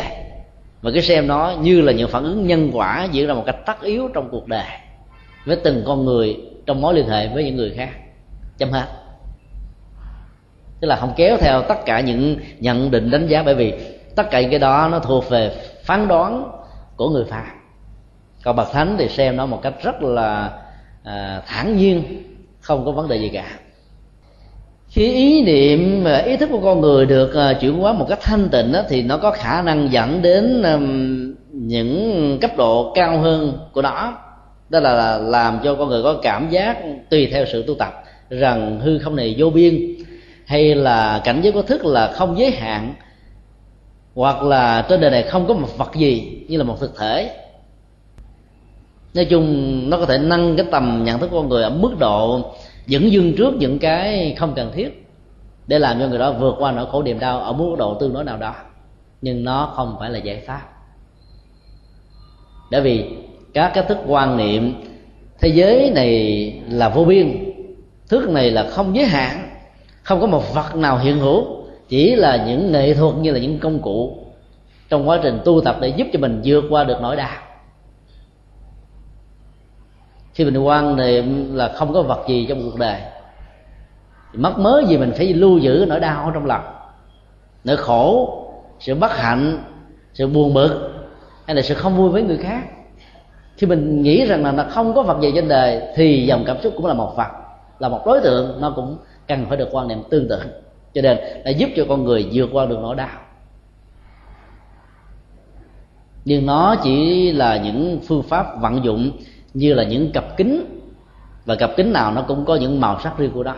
và cứ xem nó như là những phản ứng nhân quả diễn ra một cách tất yếu trong cuộc đời với từng con người trong mối liên hệ với những người khác. Chấm hết. Tức là không kéo theo tất cả những nhận định đánh giá, bởi vì tất cả những cái đó nó thuộc về phán đoán của người phàm. Còn bậc thánh thì xem nó một cách rất là à, thản nhiên, không có vấn đề gì cả. Khi ý niệm, ý thức của con người được chuyển hóa một cách thanh tịnh đó, thì nó có khả năng dẫn đến những cấp độ cao hơn của nó. Đó là làm cho con người có cảm giác tùy theo sự tu tập rằng hư không này vô biên, hay là cảnh giới có thức là không giới hạn, hoặc là trên đời này không có một vật gì như là một thực thể. Nói chung nó có thể nâng cái tầm nhận thức của con người ở mức độ dẫn dưng trước những cái không cần thiết, để làm cho người đó vượt qua nỗi khổ niềm đau ở mức độ tương đối nào đó. Nhưng nó không phải là giải pháp, bởi vì các cái thức quan niệm thế giới này là vô biên, thức này là không giới hạn, không có một vật nào hiện hữu, chỉ là những nghệ thuật như là những công cụ trong quá trình tu tập để giúp cho mình vượt qua được nỗi đau. Khi mình quan niệm là không có vật gì trong cuộc đời, mắc mớ gì mình phải lưu giữ nỗi đau trong lòng, nỗi khổ, sự bất hạnh, sự buồn bực, hay là sự không vui với người khác. Khi mình nghĩ rằng là nó không có vật gì trên đời, thì dòng cảm xúc cũng là một vật, là một đối tượng, nó cũng cần phải được quan niệm tương tự. Cho nên đã giúp cho con người vượt qua được nỗi đau. Nhưng nó chỉ là những phương pháp vận dụng như là những cặp kính, và cặp kính nào nó cũng có những màu sắc riêng của nó.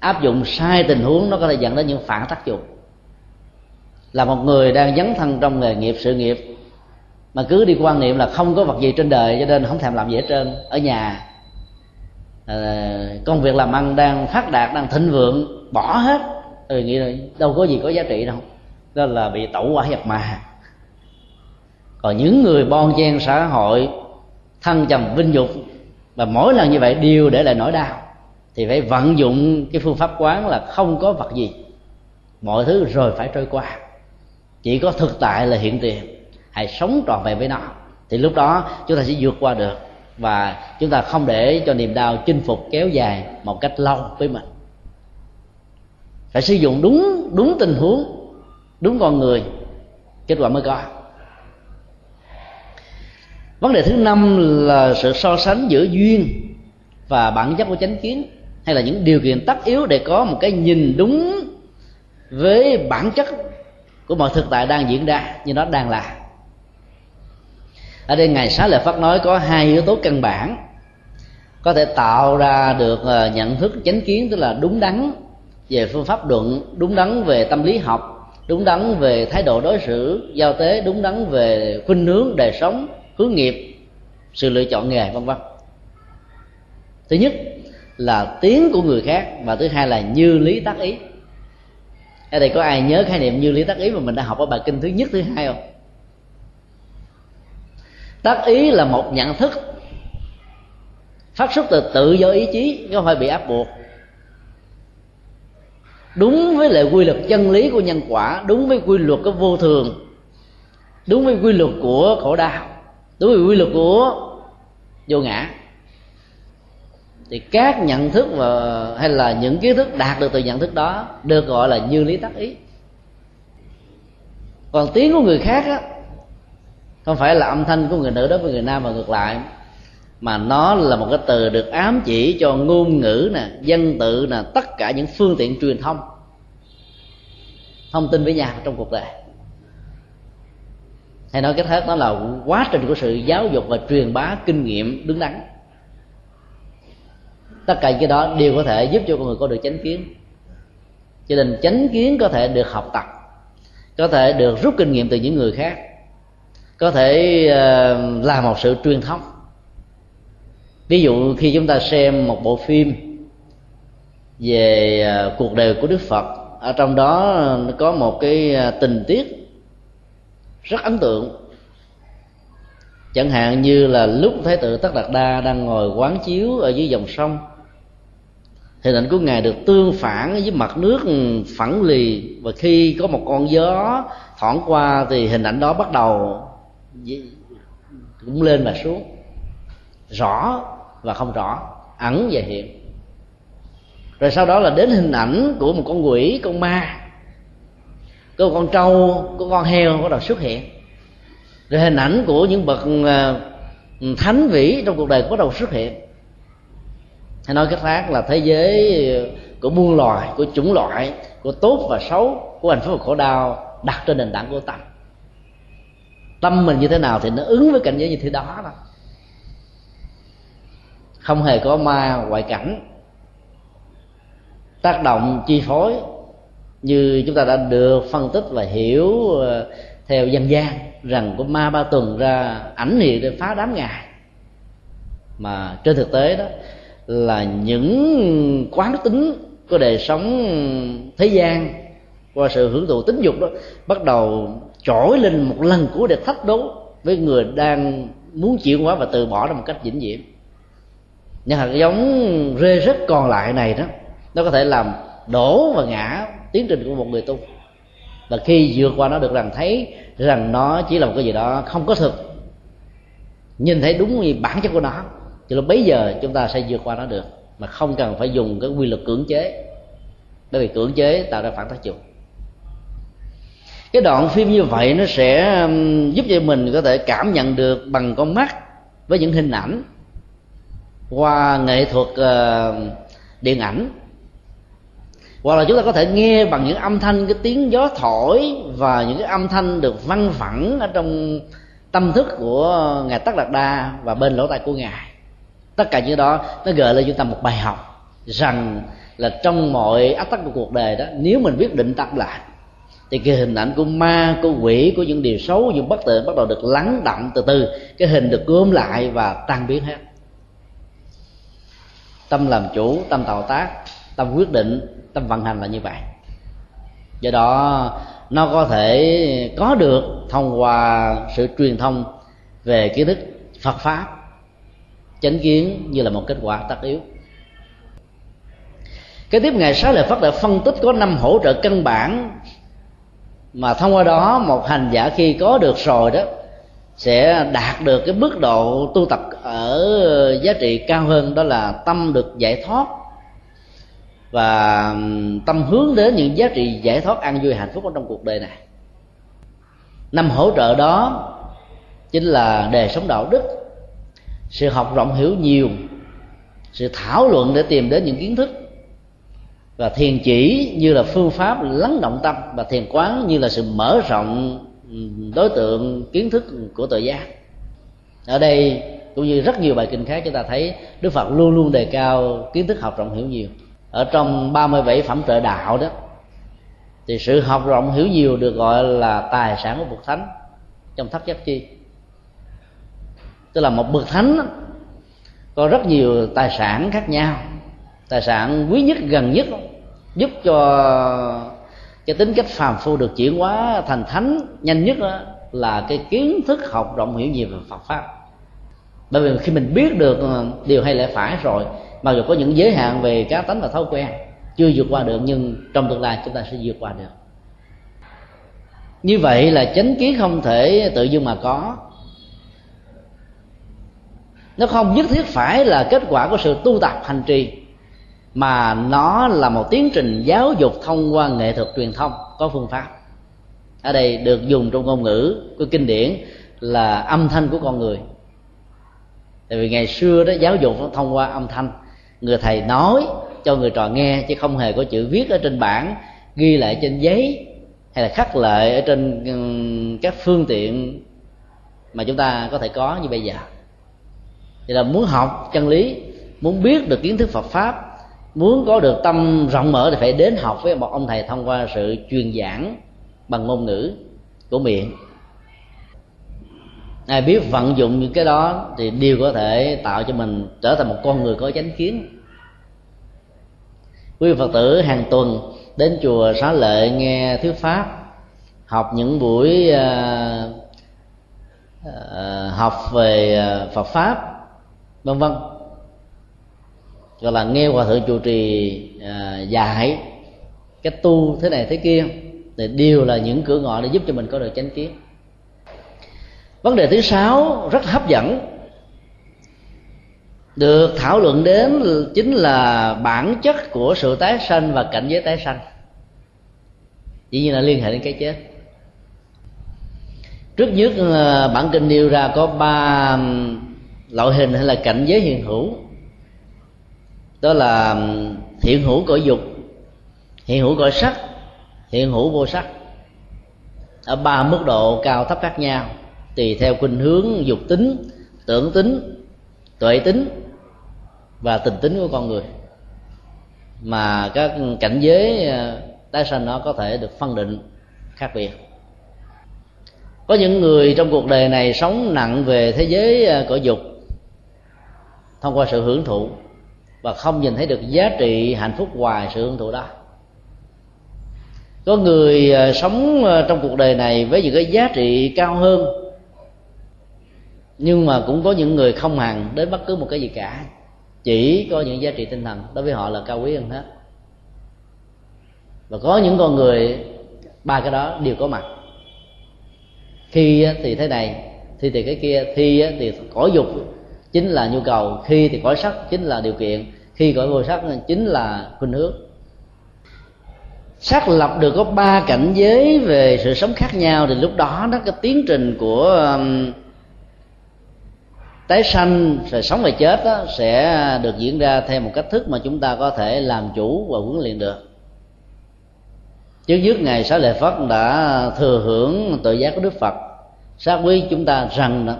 Áp dụng sai tình huống nó có thể dẫn đến những phản tác dụng. Là một người đang dấn thân trong nghề nghiệp, sự nghiệp, mà cứ đi quan niệm là không có vật gì trên đời, cho nên không thèm làm gì hết trơn. Ở nhà à, công việc làm ăn đang phát đạt, đang thịnh vượng, bỏ hết, rồi nghĩ là đâu có gì có giá trị đâu. Đó là bị tẩu hỏa nhập ma. Còn những người bon chen xã hội, thăng trầm vinh dục, và mỗi lần như vậy đều để lại nỗi đau, thì phải vận dụng cái phương pháp quán là không có vật gì, mọi thứ rồi phải trôi qua, chỉ có thực tại là hiện tiền, hãy sống trọn vẹn với nó, thì lúc đó chúng ta sẽ vượt qua được, và chúng ta không để cho niềm đau chinh phục kéo dài một cách lâu với mình. Phải sử dụng đúng đúng tình huống, đúng con người, kết quả mới có. Vấn đề thứ năm là sự so sánh giữa duyên và bản chất của chánh kiến, hay là những điều kiện tất yếu để có một cái nhìn đúng với bản chất của mọi thực tại đang diễn ra như nó đang là. Ở đây Ngài Xá Lợi Phất nói có hai yếu tố căn bản có thể tạo ra được nhận thức chánh kiến, tức là đúng đắn về phương pháp luận, đúng đắn về tâm lý học, đúng đắn về thái độ đối xử, giao tế, đúng đắn về khuynh hướng đời sống, hướng nghiệp, sự lựa chọn nghề, vân vân. Thứ nhất là tiếng của người khác, và thứ hai là như lý tác ý. Ở đây có ai nhớ khái niệm như lý tác ý mà mình đã học ở bài kinh thứ nhất, thứ hai không? Tác ý là một nhận thức phát xuất từ tự do ý chí, không phải bị áp buộc, đúng với lại quy luật chân lý của nhân quả, đúng với quy luật của vô thường, đúng với quy luật của khổ đau, đúng với quy luật của vô ngã. Thì các nhận thức và hay là những kiến thức đạt được từ nhận thức đó được gọi là như lý tác ý. Còn tiếng của người khác á, không phải là âm thanh của người nữ đối với người nam và ngược lại, mà nó là một cái từ được ám chỉ cho ngôn ngữ nè, văn tự nè, tất cả những phương tiện truyền thông thông tin với nhau trong cuộc đời. Hay nói cách khác, đó là quá trình của sự giáo dục và truyền bá kinh nghiệm đúng đắn. Tất cả những cái đó đều có thể giúp cho con người có được chánh kiến. Cho nên chánh kiến có thể được học tập, có thể được rút kinh nghiệm từ những người khác, có thể uh, là một sự truyền thông. Ví dụ khi chúng ta xem một bộ phim về uh, cuộc đời của Đức Phật, ở trong đó có một cái tình tiết rất ấn tượng. Chẳng hạn như là lúc Thái tử Tất Đạt Đa đang ngồi quán chiếu ở dưới dòng sông, hình ảnh của Ngài được tương phản với mặt nước phẳng lì, và khi có một con gió thoảng qua thì hình ảnh đó bắt đầu cũng lên và xuống, rõ và không rõ, ẩn và hiện. Rồi sau đó là đến hình ảnh của một con quỷ, con ma, có con trâu, có con heo bắt đầu xuất hiện. Rồi hình ảnh của những bậc thánh vĩ trong cuộc đời bắt đầu xuất hiện. Hay nói cách khác là thế giới của muôn loài, của chủng loại, của tốt và xấu, của hạnh phúc và khổ đau đặt trên nền tảng của tâm. Tâm mình như thế nào thì nó ứng với cảnh giới như thế đó thôi. Không hề có ma ngoại cảnh tác động chi phối như chúng ta đã được phân tích và hiểu theo dân gian, rằng có ma ba tuần ra ảnh hiện để phá đám Ngài. Mà trên thực tế đó là những quán tính của đời sống thế gian qua sự hưởng thụ tính dục đó bắt đầu trỗi lên một lần cuối để thách đố với người đang muốn chuyển hóa và từ bỏ nó một cách vĩnh viễn. Nhưng hạt giống rê rết còn lại này đó, nó có thể làm đổ và ngã tiến trình của một người tu. Và khi vượt qua nó được rằng thấy rằng nó chỉ là một cái gì đó không có thực, nhìn thấy đúng như bản chất của nó, thì lúc bấy giờ chúng ta sẽ vượt qua nó được, mà không cần phải dùng cái quy luật cưỡng chế, bởi vì cưỡng chế tạo ra phản tác dụng. Cái đoạn phim như vậy nó sẽ giúp cho mình có thể cảm nhận được bằng con mắt với những hình ảnh, qua nghệ thuật điện ảnh, hoặc là chúng ta có thể nghe bằng những âm thanh, cái tiếng gió thổi và những cái âm thanh được văng vẳng ở trong tâm thức của Ngài Tất Đạt Đa và bên lỗ tai của Ngài. Tất cả những đó nó gợi lên chúng ta một bài học, rằng là trong mọi áp tắc của cuộc đời đó, nếu mình biết định tâm lại thì cái hình ảnh của ma, của quỷ, của những điều xấu, những bất tịnh bắt đầu được lắng đọng từ từ, cái hình được gom lại và tan biến hết. Tâm làm chủ, tâm tạo tác, tâm quyết định, tâm vận hành là như vậy. Do đó nó có thể có được thông qua sự truyền thông về kiến thức Phật Pháp, chánh kiến như là một kết quả tất yếu. Kế tiếp, Ngài Xá Lợi Phất đã phân tích có năm hỗ trợ căn bản mà thông qua đó một hành giả khi có được rồi đó sẽ đạt được cái mức độ tu tập ở giá trị cao hơn. Đó là tâm được giải thoát và tâm hướng đến những giá trị giải thoát, an vui, hạnh phúc trong cuộc đời này. Năm hỗ trợ đó chính là đời sống đạo đức, sự học rộng hiểu nhiều, sự thảo luận để tìm đến những kiến thức, và thiền chỉ như là phương pháp lắng động tâm, và thiền quán như là sự mở rộng đối tượng kiến thức của tự giác. Ở đây cũng như rất nhiều bài kinh khác, chúng ta thấy Đức Phật luôn luôn đề cao kiến thức học rộng hiểu nhiều. Ở trong ba mươi bảy phẩm trợ đạo đó thì sự học rộng hiểu nhiều được gọi là tài sản của bậc thánh trong thất giác chi. Tức là một bậc thánh có rất nhiều tài sản khác nhau. Tài sản quý nhất, gần nhất giúp cho cái tính cách phàm phu được chuyển hóa thành thánh nhanh nhất đó là cái kiến thức học rộng hiểu nhiều về Phật Pháp. Bởi vì khi mình biết được điều hay lẽ phải rồi, mặc dù có những giới hạn về cá tánh và thói quen chưa vượt qua được, nhưng trong tương lai chúng ta sẽ vượt qua được. Như vậy là chánh kiến không thể tự dưng mà có. Nó không nhất thiết phải là kết quả của sự tu tập hành trì, mà nó là một tiến trình giáo dục thông qua nghệ thuật truyền thông có phương pháp. Ở đây được dùng trong ngôn ngữ của kinh điển là âm thanh của con người. Tại vì ngày xưa đó, giáo dục nó thông qua âm thanh, người thầy nói cho người trò nghe, chứ không hề có chữ viết ở trên bảng, ghi lại trên giấy, hay là khắc lại ở trên các phương tiện mà chúng ta có thể có như bây giờ. Vậy là muốn học chân lý, muốn biết được kiến thức Phật Pháp, muốn có được tâm rộng mở thì phải đến học với một ông thầy thông qua sự truyền giảng bằng ngôn ngữ của miệng. Ai biết vận dụng những cái đó thì đều có thể tạo cho mình trở thành một con người có chánh kiến. Quý Phật tử hàng tuần đến chùa Xá Lợi nghe thuyết pháp, học những buổi học về Phật pháp vân vân, gọi là nghe hòa thượng trụ trì dạy cách tu thế này thế kia, thì đều là những cửa ngõ để giúp cho mình có được chánh kiến. Vấn đề thứ sáu rất hấp dẫn được thảo luận đến chính là bản chất của sự tái sanh và cảnh giới tái sanh, dĩ nhiên là liên hệ đến cái chết. Trước nhất bản kinh nêu ra có ba loại hình hay là cảnh giới hiện hữu, đó là hiện hữu cõi dục, hiện hữu cõi sắc, hiện hữu vô sắc, ở ba mức độ cao thấp khác nhau tùy theo khuynh hướng dục tính, tưởng tính, tuệ tính và tình tính của con người, mà các cảnh giới tái sanh nó có thể được phân định khác biệt. Có những người trong cuộc đời này sống nặng về thế giới cõi dục thông qua sự hưởng thụ và không nhìn thấy được giá trị hạnh phúc ngoài sự hưởng thụ đó. Có người sống trong cuộc đời này với những cái giá trị cao hơn, nhưng mà cũng có những người không hằng đến bất cứ một cái gì cả, chỉ có những giá trị tinh thần đối với họ là cao quý hơn hết. Và có những con người ba cái đó đều có mặt, khi thì thế này, thì thì cái kia, thì thì cõi dục chính là nhu cầu, khi thì cõi sắc chính là điều kiện, khi cõi vô sắc chính là khuynh hướng. Xác lập được có ba cảnh giới về sự sống khác nhau thì lúc đó đó, cái tiến trình của um, tái sanh, rồi sống và chết đó, sẽ được diễn ra theo một cách thức mà chúng ta có thể làm chủ và huấn luyện được. Trước nhất ngày Xá Lợi Phất đã thừa hưởng tội giác của Đức Phật xác với chúng ta rằng đó,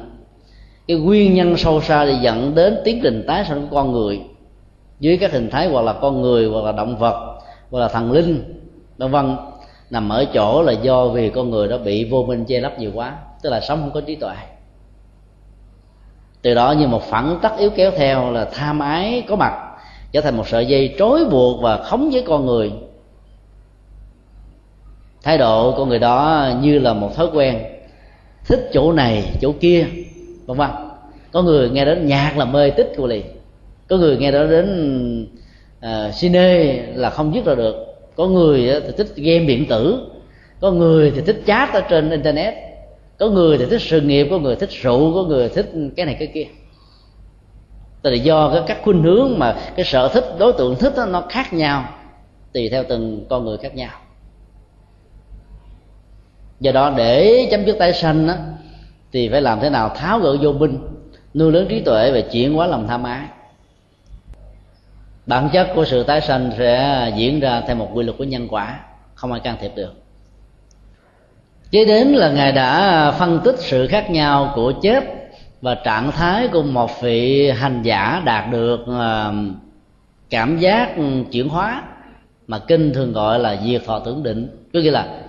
cái nguyên nhân sâu xa để dẫn đến tiến trình tái sanh của con người dưới các hình thái hoặc là con người hoặc là động vật hoặc là thần linh vân vân nằm ở chỗ là do vì con người đó bị vô minh che lấp nhiều quá, tức là sống không có trí tuệ. Từ đó như một phản tác yếu kéo theo là tham ái có mặt, trở thành một sợi dây trói buộc và khống với con người. Thái độ của người đó như là một thói quen thích chỗ này chỗ kia vân vân. Có người nghe đến nhạc là mê tích của liền, có người nghe đó đến uh, cine là không dứt ra được, có người thì thích game điện tử, có người thì thích chat ở trên internet, có người thì thích sự nghiệp, có người thích rượu, có người thích cái này cái kia. Tức là do cái các khuynh hướng mà cái sở thích đối tượng thích đó, nó khác nhau tùy theo từng con người khác nhau. Do đó để chấm dứt tái sanh đó, thì phải làm thế nào tháo gỡ vô minh, nuôi lớn trí tuệ và chuyển hóa lòng tham ái. Bản chất của sự tái sanh sẽ diễn ra theo một quy luật của nhân quả, không ai can thiệp được. Kế đến là Ngài đã phân tích sự khác nhau của chết và trạng thái của một vị hành giả đạt được cảm giác chuyển hóa mà kinh thường gọi là diệt thọ tưởng định, có nghĩa là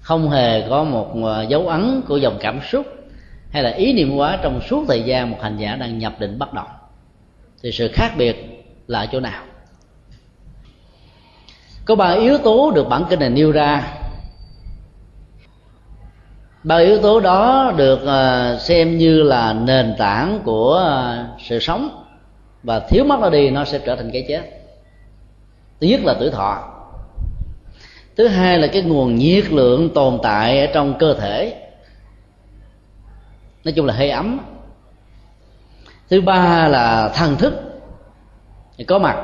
không hề có một dấu ấn của dòng cảm xúc hay là ý niệm hóa trong suốt thời gian một hành giả đang nhập định bất động. Thì sự khác biệt là ở chỗ nào? Có ba yếu tố được bản kinh này nêu ra. Ba yếu tố đó được xem như là nền tảng của sự sống, và thiếu mất nó đi nó sẽ trở thành cái chết. Thứ nhất là tuổi thọ, thứ hai là cái nguồn nhiệt lượng tồn tại ở trong cơ thể, nói chung là hơi ấm, thứ ba là thần thức có mặt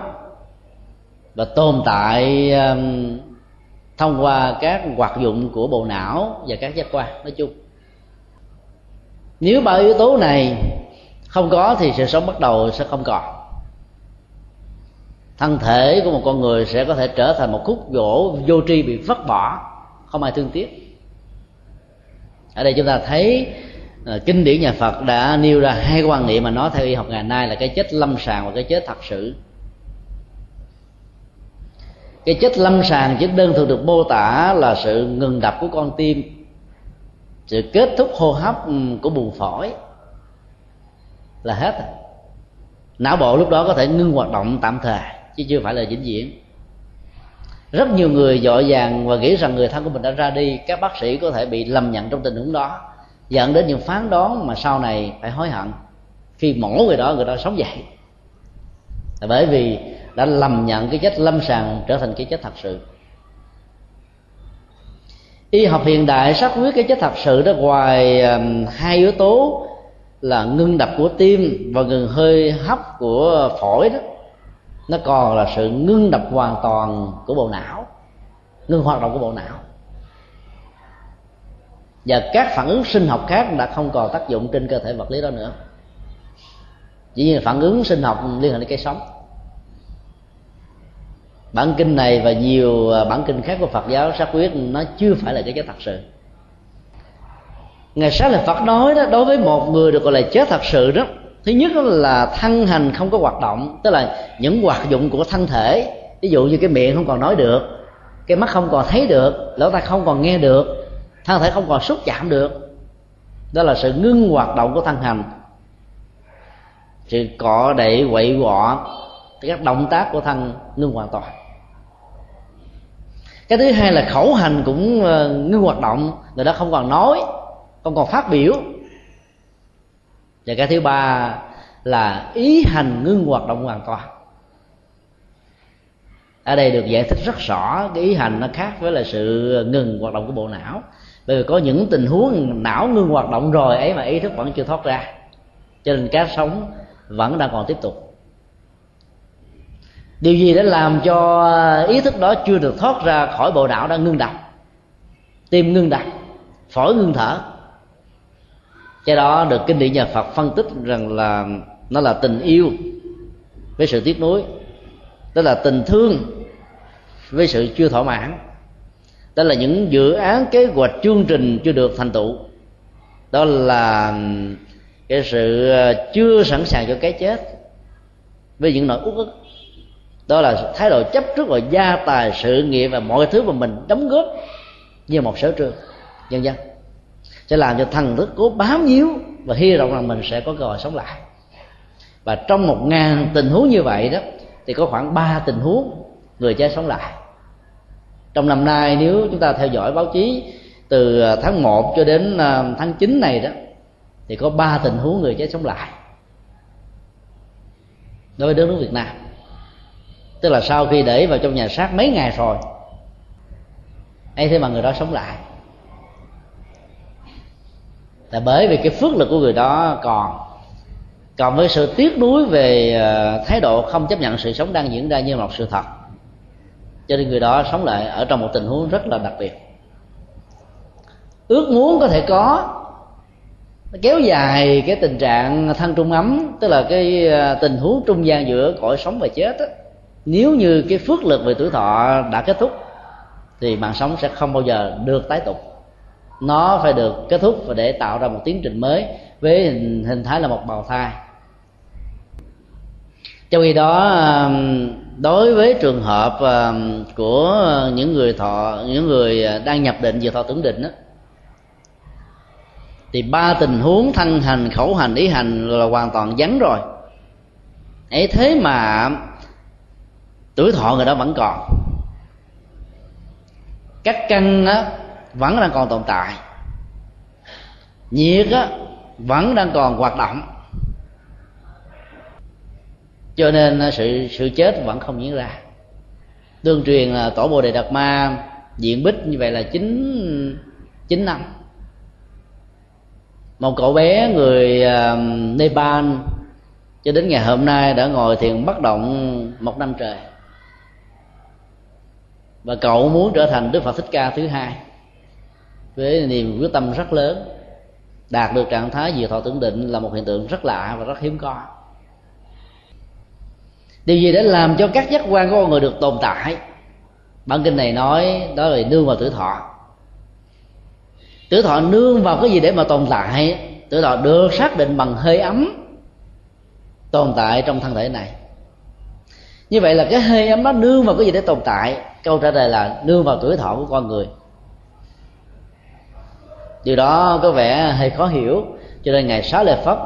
và tồn tại thông qua các hoạt dụng của bộ não và các giác quan nói chung. Nếu ba yếu tố này không có thì sự sống bắt đầu sẽ không còn. Thân thể của một con người sẽ có thể trở thành một khúc gỗ vô tri bị vứt bỏ, không ai thương tiếc. Ở đây chúng ta thấy kinh điển nhà Phật đã nêu ra hai quan niệm mà nói theo y học ngày nay là cái chết lâm sàng và cái chết thật sự. Cái chết lâm sàng chỉ đơn thuần được mô tả là sự ngừng đập của con tim, sự kết thúc hô hấp của buồng phổi là hết. Não bộ lúc đó có thể ngưng hoạt động tạm thời chứ chưa phải là vĩnh viễn. Rất nhiều người vội vàng và nghĩ rằng người thân của mình đã ra đi, các bác sĩ có thể bị lầm nhận trong tình huống đó dẫn đến những phán đoán mà sau này phải hối hận khi mổ người đó, người đó sống dậy là bởi vì đã lầm nhận cái chết lâm sàng trở thành cái chết thật sự. Y học hiện đại xác quyết cái chết thật sự đó ngoài um, hai yếu tố là ngưng đập của tim và ngừng hơi hấp của phổi đó, nó còn là sự ngưng đập hoàn toàn của bộ não, ngưng hoạt động của bộ não, và các phản ứng sinh học khác đã không còn tác dụng trên cơ thể vật lý đó nữa. Dĩ nhiên phản ứng sinh học liên hệ đến cái sống. Bản kinh này và nhiều bản kinh khác của Phật giáo xác quyết nó chưa phải là cái chết thật sự. Ngày sáng là Phật nói đó, đối với một người được gọi là chết thật sự đó, thứ nhất đó là thân hành không có hoạt động, tức là những hoạt dụng của thân thể, ví dụ như cái miệng không còn nói được, cái mắt không còn thấy được, lỗ tai không còn nghe được, thân thể không còn xúc chạm được, đó là sự ngưng hoạt động của thân hành. Sự cọ đậy quậy quọ, các động tác của thân ngưng hoàn toàn. Cái thứ hai là khẩu hành cũng ngưng hoạt động, người đó không còn nói, không còn phát biểu. Và cái thứ ba là ý hành ngưng hoạt động hoàn toàn. Ở đây được giải thích rất rõ, cái ý hành nó khác với là sự ngừng hoạt động của bộ não. Bởi vì có những tình huống não ngưng hoạt động rồi ấy mà ý thức vẫn chưa thoát ra, cho nên cái sống vẫn đang còn tiếp tục. Điều gì đã làm cho ý thức đó chưa được thoát ra khỏi bộ não đang ngưng đập, tim ngưng đập, phổi ngưng thở? Cái đó được kinh điển nhà Phật phân tích rằng là nó là tình yêu với sự tiếc nuối, đó là tình thương với sự chưa thỏa mãn, đó là những dự án, kế hoạch, chương trình chưa được thành tựu, đó là cái sự chưa sẵn sàng cho cái chết với những nỗi uất ức, đó là thái độ chấp trước vào gia tài, sự nghiệp và mọi thứ mà mình đóng góp như một sở trường, vân vân, sẽ làm cho thần thức cố bám víu và hy vọng rằng mình sẽ có cơ hội sống lại. Và trong một ngàn tình huống như vậy đó thì có khoảng ba tình huống người chết sống lại. Trong năm nay nếu chúng ta theo dõi báo chí từ tháng một cho đến tháng chín này đó, thì có ba tình huống người chết sống lại đối với đất nước Việt Nam. Tức là sau khi để vào trong nhà xác mấy ngày rồi ấy thế mà người đó sống lại, là bởi vì cái phước lực của người đó còn. Còn với sự tiếc nuối về thái độ không chấp nhận sự sống đang diễn ra như một sự thật, cho nên người đó sống lại ở trong một tình huống rất là đặc biệt. Ước muốn có thể có, kéo dài cái tình trạng thân trung ấm, tức là cái tình huống trung gian giữa cõi sống và chết đó. Nếu như cái phước lực về tuổi thọ đã kết thúc thì mạng sống sẽ không bao giờ được tái tục. Nó phải được kết thúc và để tạo ra một tiến trình mới với hình, hình thái là một bào thai. Trong khi đó, đối với trường hợp của những người thọ những người đang nhập định về thọ tưởng định đó, thì ba tình huống thân hành, khẩu hành, ý hành là hoàn toàn vắng rồi. Ấy thế mà tuổi thọ người đó vẫn còn, các căn á vẫn đang còn tồn tại, nhiệt á vẫn đang còn hoạt động, cho nên sự sự chết vẫn không diễn ra. Tương truyền là tổ Bồ Đề Đạt Ma diện bích như vậy là chín chín năm. Một cậu bé người Nepal cho đến ngày hôm nay đã ngồi thiền bất động một năm trời, và cậu muốn trở thành Đức Phật Thích Ca thứ hai với niềm quyết tâm rất lớn. Đạt được trạng thái diệt thọ tưởng định là một hiện tượng rất lạ và rất hiếm có. Điều gì đã làm cho các giác quan của con người được tồn tại? Bản kinh này nói đó là nương vào tuổi thọ. Tuổi thọ nương vào cái gì để mà tồn tại? Tuổi thọ được xác định bằng hơi ấm tồn tại trong thân thể này. Như vậy là cái hơi ấm đó nương vào cái gì để tồn tại? Câu trả lời là nương vào tuổi thọ của con người. Điều đó có vẻ hơi khó hiểu, cho nên Ngài Xá Lợi Phất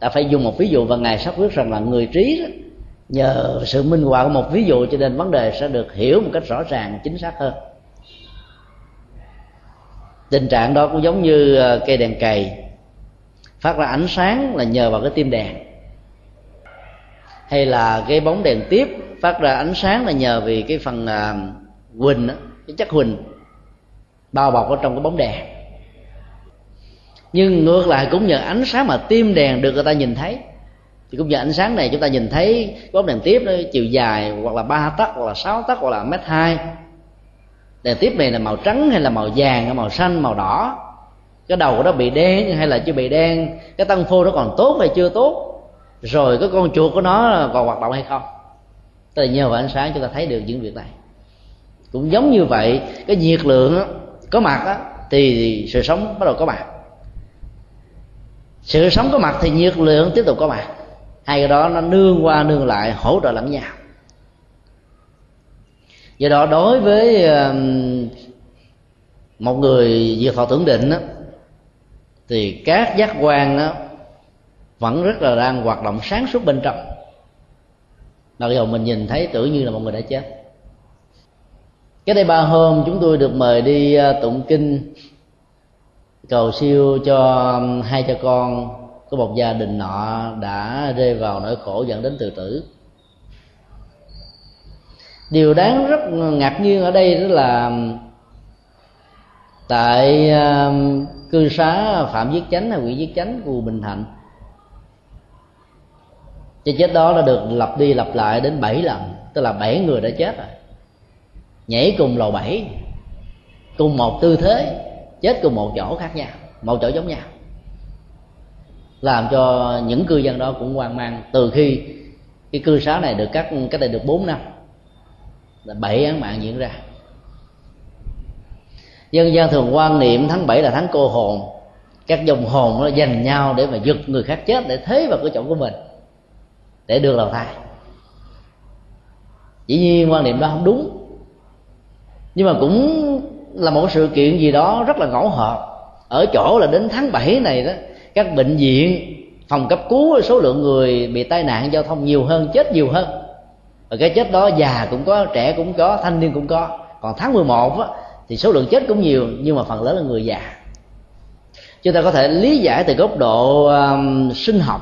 đã phải dùng một ví dụ, và Ngài xác quyết rằng là người trí đó, nhờ sự minh họa của một ví dụ cho nên vấn đề sẽ được hiểu một cách rõ ràng, chính xác hơn. Tình trạng đó cũng giống như cây đèn cầy phát ra ánh sáng là nhờ vào cái tim đèn, hay là cái bóng đèn tiếp phát ra ánh sáng là nhờ vì cái phần uh, huỳnh đó, cái chất huỳnh bao bọc ở trong cái bóng đèn. Nhưng ngược lại cũng nhờ ánh sáng mà tim đèn được người ta nhìn thấy, thì cũng nhờ ánh sáng này chúng ta nhìn thấy bóng đèn tiếp đó, chiều dài hoặc là ba tấc hoặc là sáu tấc hoặc là mét hai. Đèn tiếp này là màu trắng hay là màu vàng, màu xanh, màu đỏ, cái đầu của nó bị đen hay là chưa bị đen, cái tân phô nó còn tốt hay chưa tốt, rồi cái con chuột của nó còn hoạt động hay không. Tức là nhờ vào ánh sáng chúng ta thấy được những việc này. Cũng giống như vậy, cái nhiệt lượng đó, có mặt đó, thì sự sống bắt đầu có mặt. Sự sống có mặt thì nhiệt lượng tiếp tục có mặt. Hai cái đó nó nương qua nương lại, hỗ trợ lẫn nhau. Do đó đối với một người diệt thọ tưởng định đó, thì các giác quan đó vẫn rất là đang hoạt động sáng suốt bên trong. Mặc dù mình nhìn thấy tưởng như là một người đã chết. Cái đây ba hôm chúng tôi được mời đi tụng kinh cầu siêu cho hai cha con của một gia đình nọ đã rơi vào nỗi khổ dẫn đến tự tử. Điều đáng rất ngạc nhiên ở đây đó là tại cư xá Phạm Viết Chánh hay Nguyễn Viết Chánh của Bình Thạnh, cái chết đó đã được lặp đi lặp lại đến bảy lần, tức là bảy người đã chết rồi, nhảy cùng lầu bảy, cùng một tư thế, chết cùng một chỗ khác nhau, một chỗ giống nhau, làm cho những cư dân đó cũng hoang mang. Từ khi cái cư xá này được cắt cách đây được bốn năm là bảy án mạng diễn ra. Dân gian thường quan niệm tháng bảy là tháng cô hồn, các dòng hồn nó giành nhau để mà giật người khác chết để thế vào cái chỗ của mình để được đầu thai. Dĩ nhiên quan niệm đó không đúng, nhưng mà cũng là một sự kiện gì đó rất là ngẫu hợp. Ở chỗ là đến tháng bảy này đó, các bệnh viện, phòng cấp cứu, số lượng người bị tai nạn giao thông nhiều hơn, chết nhiều hơn. Và cái chết đó già cũng có, trẻ cũng có, thanh niên cũng có. Còn tháng mười một á, thì số lượng chết cũng nhiều, nhưng mà phần lớn là người già. Chúng ta có thể lý giải từ góc độ um, sinh học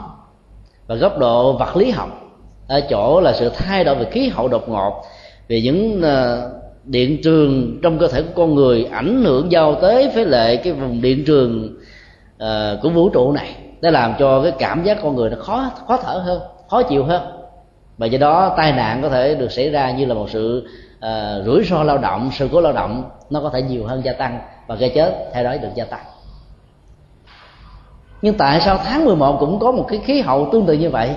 và góc độ vật lý học. Ở chỗ là sự thay đổi về khí hậu đột ngột, về những uh, điện trường trong cơ thể của con người ảnh hưởng giao tế với lại cái vùng điện trường uh, của vũ trụ này, để làm cho cái cảm giác con người nó khó khó thở hơn, khó chịu hơn. Và do đó tai nạn có thể được xảy ra như là một sự uh, rủi ro lao động, sự cố lao động nó có thể nhiều hơn, gia tăng, và gây chết thay đổi được gia tăng. Nhưng tại sao tháng mười một cũng có một cái khí hậu tương tự như vậy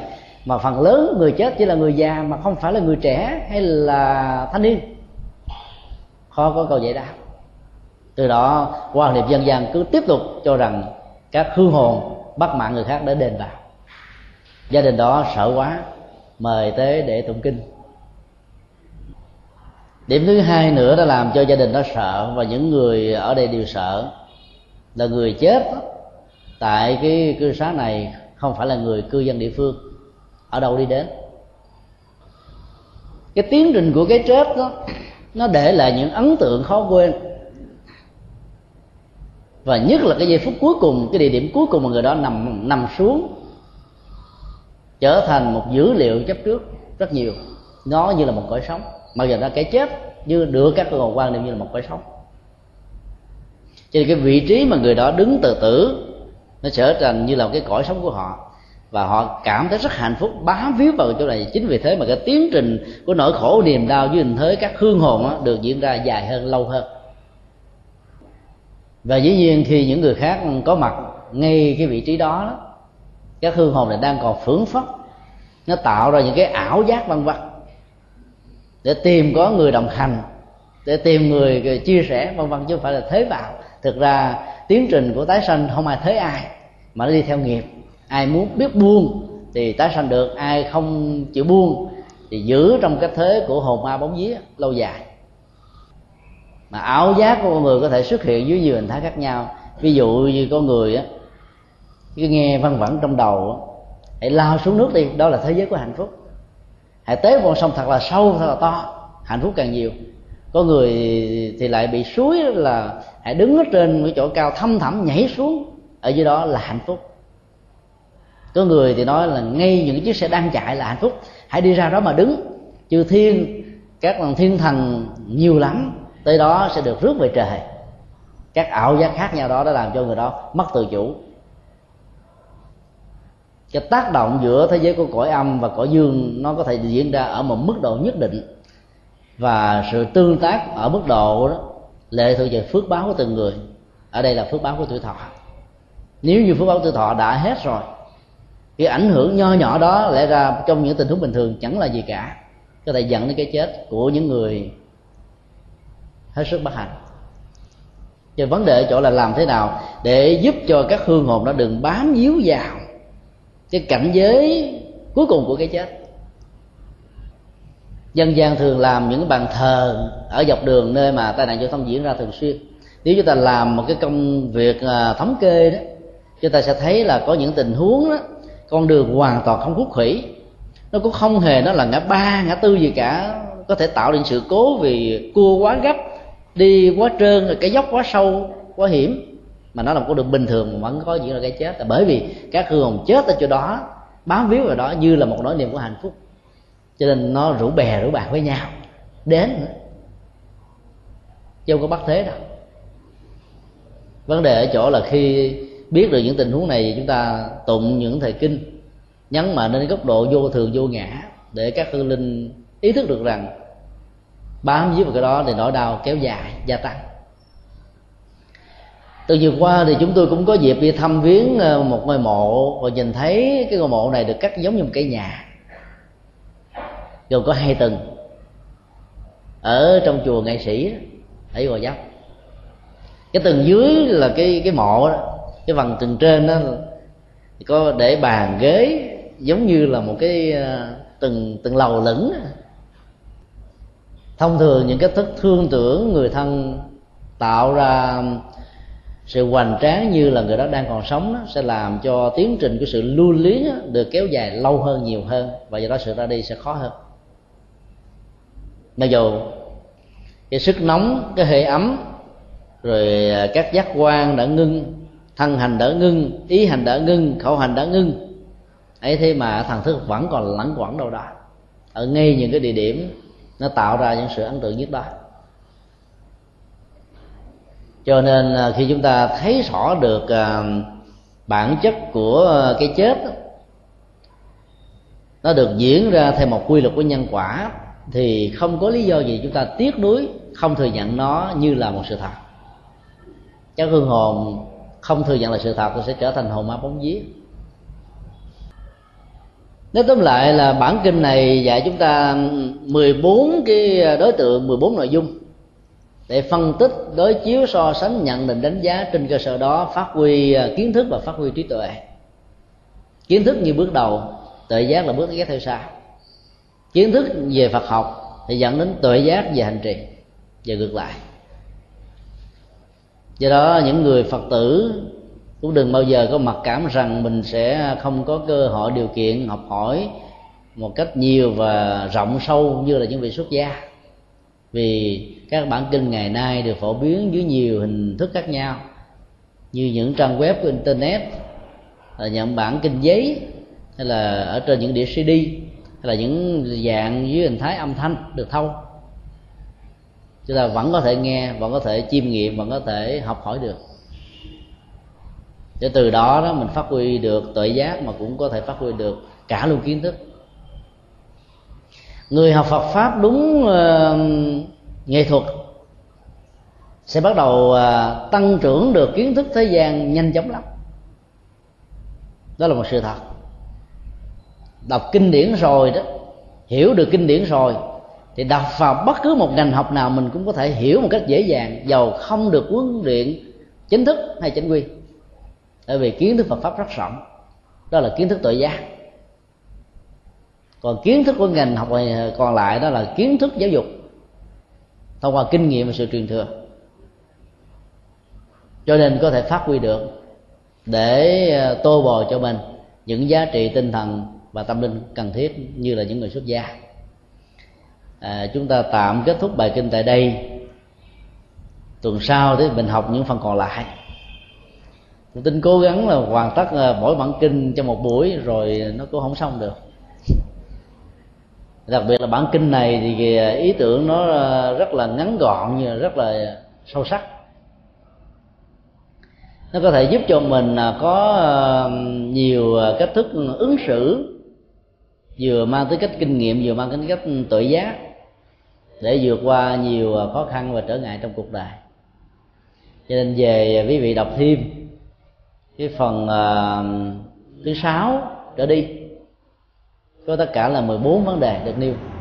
mà phần lớn người chết chỉ là người già mà không phải là người trẻ hay là thanh niên? Khó có câu giải đáp. Từ đó quan niệm dân gian cứ tiếp tục cho rằng các hương hồn bắt mạng người khác để đền vào. Gia đình đó sợ quá, mời tới để tụng kinh. Điểm thứ hai nữa đã làm cho gia đình đó sợ, và những người ở đây đều sợ, là người chết tại cái cư xá này không phải là người cư dân địa phương, ở đâu đi đến. Cái tiến trình của cái chết đó nó để lại những ấn tượng khó quên, và nhất là cái giây phút cuối cùng, cái địa điểm cuối cùng mà người đó nằm nằm xuống, trở thành một dữ liệu chấp trước rất nhiều. Nó như là một cõi sống, mặc dù nó cái chết như được các cơ quan quan niệm như là một cõi sống. Cho nên cái vị trí mà người đó đứng tự tử nó trở thành như là một cái cõi sống của họ, và họ cảm thấy rất hạnh phúc bám víu vào chỗ này. Chính vì thế mà cái tiến trình của nỗi khổ niềm đau dưới hình thế các hương hồn đó, được diễn ra dài hơn, lâu hơn. Và dĩ nhiên khi những người khác có mặt ngay cái vị trí đó, đó các hương hồn này đang còn phướng phất, nó tạo ra những cái ảo giác vân vân để tìm có người đồng hành, để tìm người chia sẻ vân vân, chứ không phải là thế vào. Thực ra tiến trình của tái sanh không ai thế ai, mà nó đi theo nghiệp. Ai muốn biết buông thì tái sanh được, ai không chịu buông thì giữ trong cái thế của hồn ma bóng vía lâu dài. Mà ảo giác của con người có thể xuất hiện dưới nhiều hình thái khác nhau. Ví dụ như con người á, cứ nghe văng vẳng trong đầu á, hãy lao xuống nước đi, đó là thế giới của hạnh phúc. Hãy tế con sông thật là sâu, thật là to, hạnh phúc càng nhiều. Có người thì lại bị suối là hãy đứng ở trên cái chỗ cao thăm thẳm nhảy xuống, ở dưới đó là hạnh phúc. Có người thì nói là ngay những chiếc xe đang chạy là hạnh phúc, hãy đi ra đó mà đứng, chư thiên, các thiên thần nhiều lắm, tới đó sẽ được rước về trời. Các ảo giác khác nhau đó đã làm cho người đó mất tự chủ. Cái tác động giữa thế giới của cõi âm và cõi dương nó có thể diễn ra ở một mức độ nhất định, và sự tương tác ở mức độ đó lệ thuộc về phước báo của từng người. Ở đây là phước báo của tuổi thọ. Nếu như phước báo tuổi thọ đã hết rồi, cái ảnh hưởng nho nhỏ đó lẽ ra trong những tình huống bình thường chẳng là gì cả, có thể dẫn đến cái chết của những người hết sức bất hạnh. Cho vấn đề chỗ là làm thế nào để giúp cho các hương hồn nó đừng bám víu vào cái cảnh giới cuối cùng của cái chết. Dân gian thường làm những bàn thờ ở dọc đường nơi mà tai nạn giao thông diễn ra thường xuyên. Nếu chúng ta làm một cái công việc thống kê đó, chúng ta sẽ thấy là có những tình huống đó, con đường hoàn toàn không khúc khủy, nó cũng không hề nó là ngã ba ngã tư gì cả, có thể tạo nên sự cố vì cua quá gấp, đi quá trơn, rồi cái dốc quá sâu quá hiểm, mà nó là một con đường bình thường mà vẫn có diễn ra cái chết, là bởi vì các hương hồn chết ở chỗ đó bám víu vào đó như là một nỗi niềm của hạnh phúc, cho nên nó rủ bè rủ bạn với nhau đến nữa. Chứ không có bắt thế đâu. Vấn đề ở chỗ là khi biết được những tình huống này, chúng ta tụng những thời kinh nhấn mạnh đến góc độ vô thường vô ngã, để các hương linh ý thức được rằng bám víu vào cái đó thì nỗi đau kéo dài gia tăng. Từ vừa qua thì chúng tôi cũng có dịp đi thăm viếng một ngôi mộ, và nhìn thấy cái ngôi mộ này được cắt giống như một cái nhà, gồm có hai tầng ở trong chùa Nghệ Sĩ ở Gò Vấp. Cái tầng dưới là cái cái mộ đó, cái phần tầng trên đó có để bàn ghế giống như là một cái từng từng lầu lửng. Thông thường những cách thức thương tưởng người thân tạo ra sự hoành tráng như là người đó đang còn sống đó, sẽ làm cho tiến trình của sự lưu luyến đó được kéo dài lâu hơn, nhiều hơn, và do đó sự ra đi sẽ khó hơn. Mặc dù cái sức nóng, cái hơi ấm, rồi các giác quan đã ngưng, thân hành đã ngưng, ý hành đã ngưng, khẩu hành đã ngưng, ấy thế mà thần thức vẫn còn lẩn quẩn đâu đó ở ngay những cái địa điểm nó tạo ra những sự ấn tượng nhất đó. Cho nên khi chúng ta thấy rõ được bản chất của cái chết, nó được diễn ra theo một quy luật của nhân quả, thì không có lý do gì chúng ta tiếc nuối không thừa nhận nó như là một sự thật. Các hương hồn không thừa nhận là sự thật thì sẽ trở thành hồn ma bóng vía. Nói tóm lại là bản kinh này dạy chúng ta mười bốn cái đối tượng, mười bốn nội dung, để phân tích, đối chiếu, so sánh, nhận định, đánh giá. Trên cơ sở đó phát huy kiến thức và phát huy trí tuệ. Kiến thức như bước đầu, tuệ giác là bước ghép theo sau. Kiến thức về Phật học thì dẫn đến tuệ giác về hành trì, và ngược lại. Do đó những người Phật tử cũng đừng bao giờ có mặc cảm rằng mình sẽ không có cơ hội, điều kiện học hỏi một cách nhiều và rộng sâu như là những vị xuất gia, vì các bản kinh ngày nay được phổ biến dưới nhiều hình thức khác nhau, như những trang web của internet, là nhận bản kinh giấy, hay là ở trên những đĩa xê đê, hay là những dạng dưới hình thái âm thanh được thâu. Chúng ta vẫn có thể nghe, vẫn có thể chiêm nghiệm, vẫn có thể học hỏi được, để từ đó đó mình phát huy được tuệ giác, mà cũng có thể phát huy được cả luôn kiến thức. Người học Phật pháp đúng uh, nghệ thuật sẽ bắt đầu uh, tăng trưởng được kiến thức thế gian nhanh chóng lắm. Đó là một sự thật. Đọc kinh điển rồi đó, hiểu được kinh điển rồi, thì đọc vào bất cứ một ngành học nào mình cũng có thể hiểu một cách dễ dàng, dầu không được huấn luyện chính thức hay chính quy, bởi vì kiến thức Phật pháp rất rộng. Đó là kiến thức tuệ giác. Còn kiến thức của ngành học còn lại đó là kiến thức giáo dục thông qua kinh nghiệm và sự truyền thừa, cho nên có thể phát huy được để tô bồi cho mình những giá trị tinh thần và tâm linh cần thiết như là những người xuất gia. À, chúng ta tạm kết thúc bài kinh tại đây. Tuần sau thì mình học những phần còn lại. Tôi tin cố gắng là hoàn tất mỗi bản kinh trong một buổi rồi nó cũng không xong được. Đặc biệt là bản kinh này thì ý tưởng nó rất là ngắn gọn nhưng rất là sâu sắc. Nó có thể giúp cho mình có nhiều cách thức ứng xử, vừa mang tới cách kinh nghiệm, vừa mang tới cách tự giác, để vượt qua nhiều khó khăn và trở ngại trong cuộc đời. Cho nên về quý vị đọc thêm cái phần uh, thứ sáu trở đi, có tất cả là mười bốn vấn đề được nêu.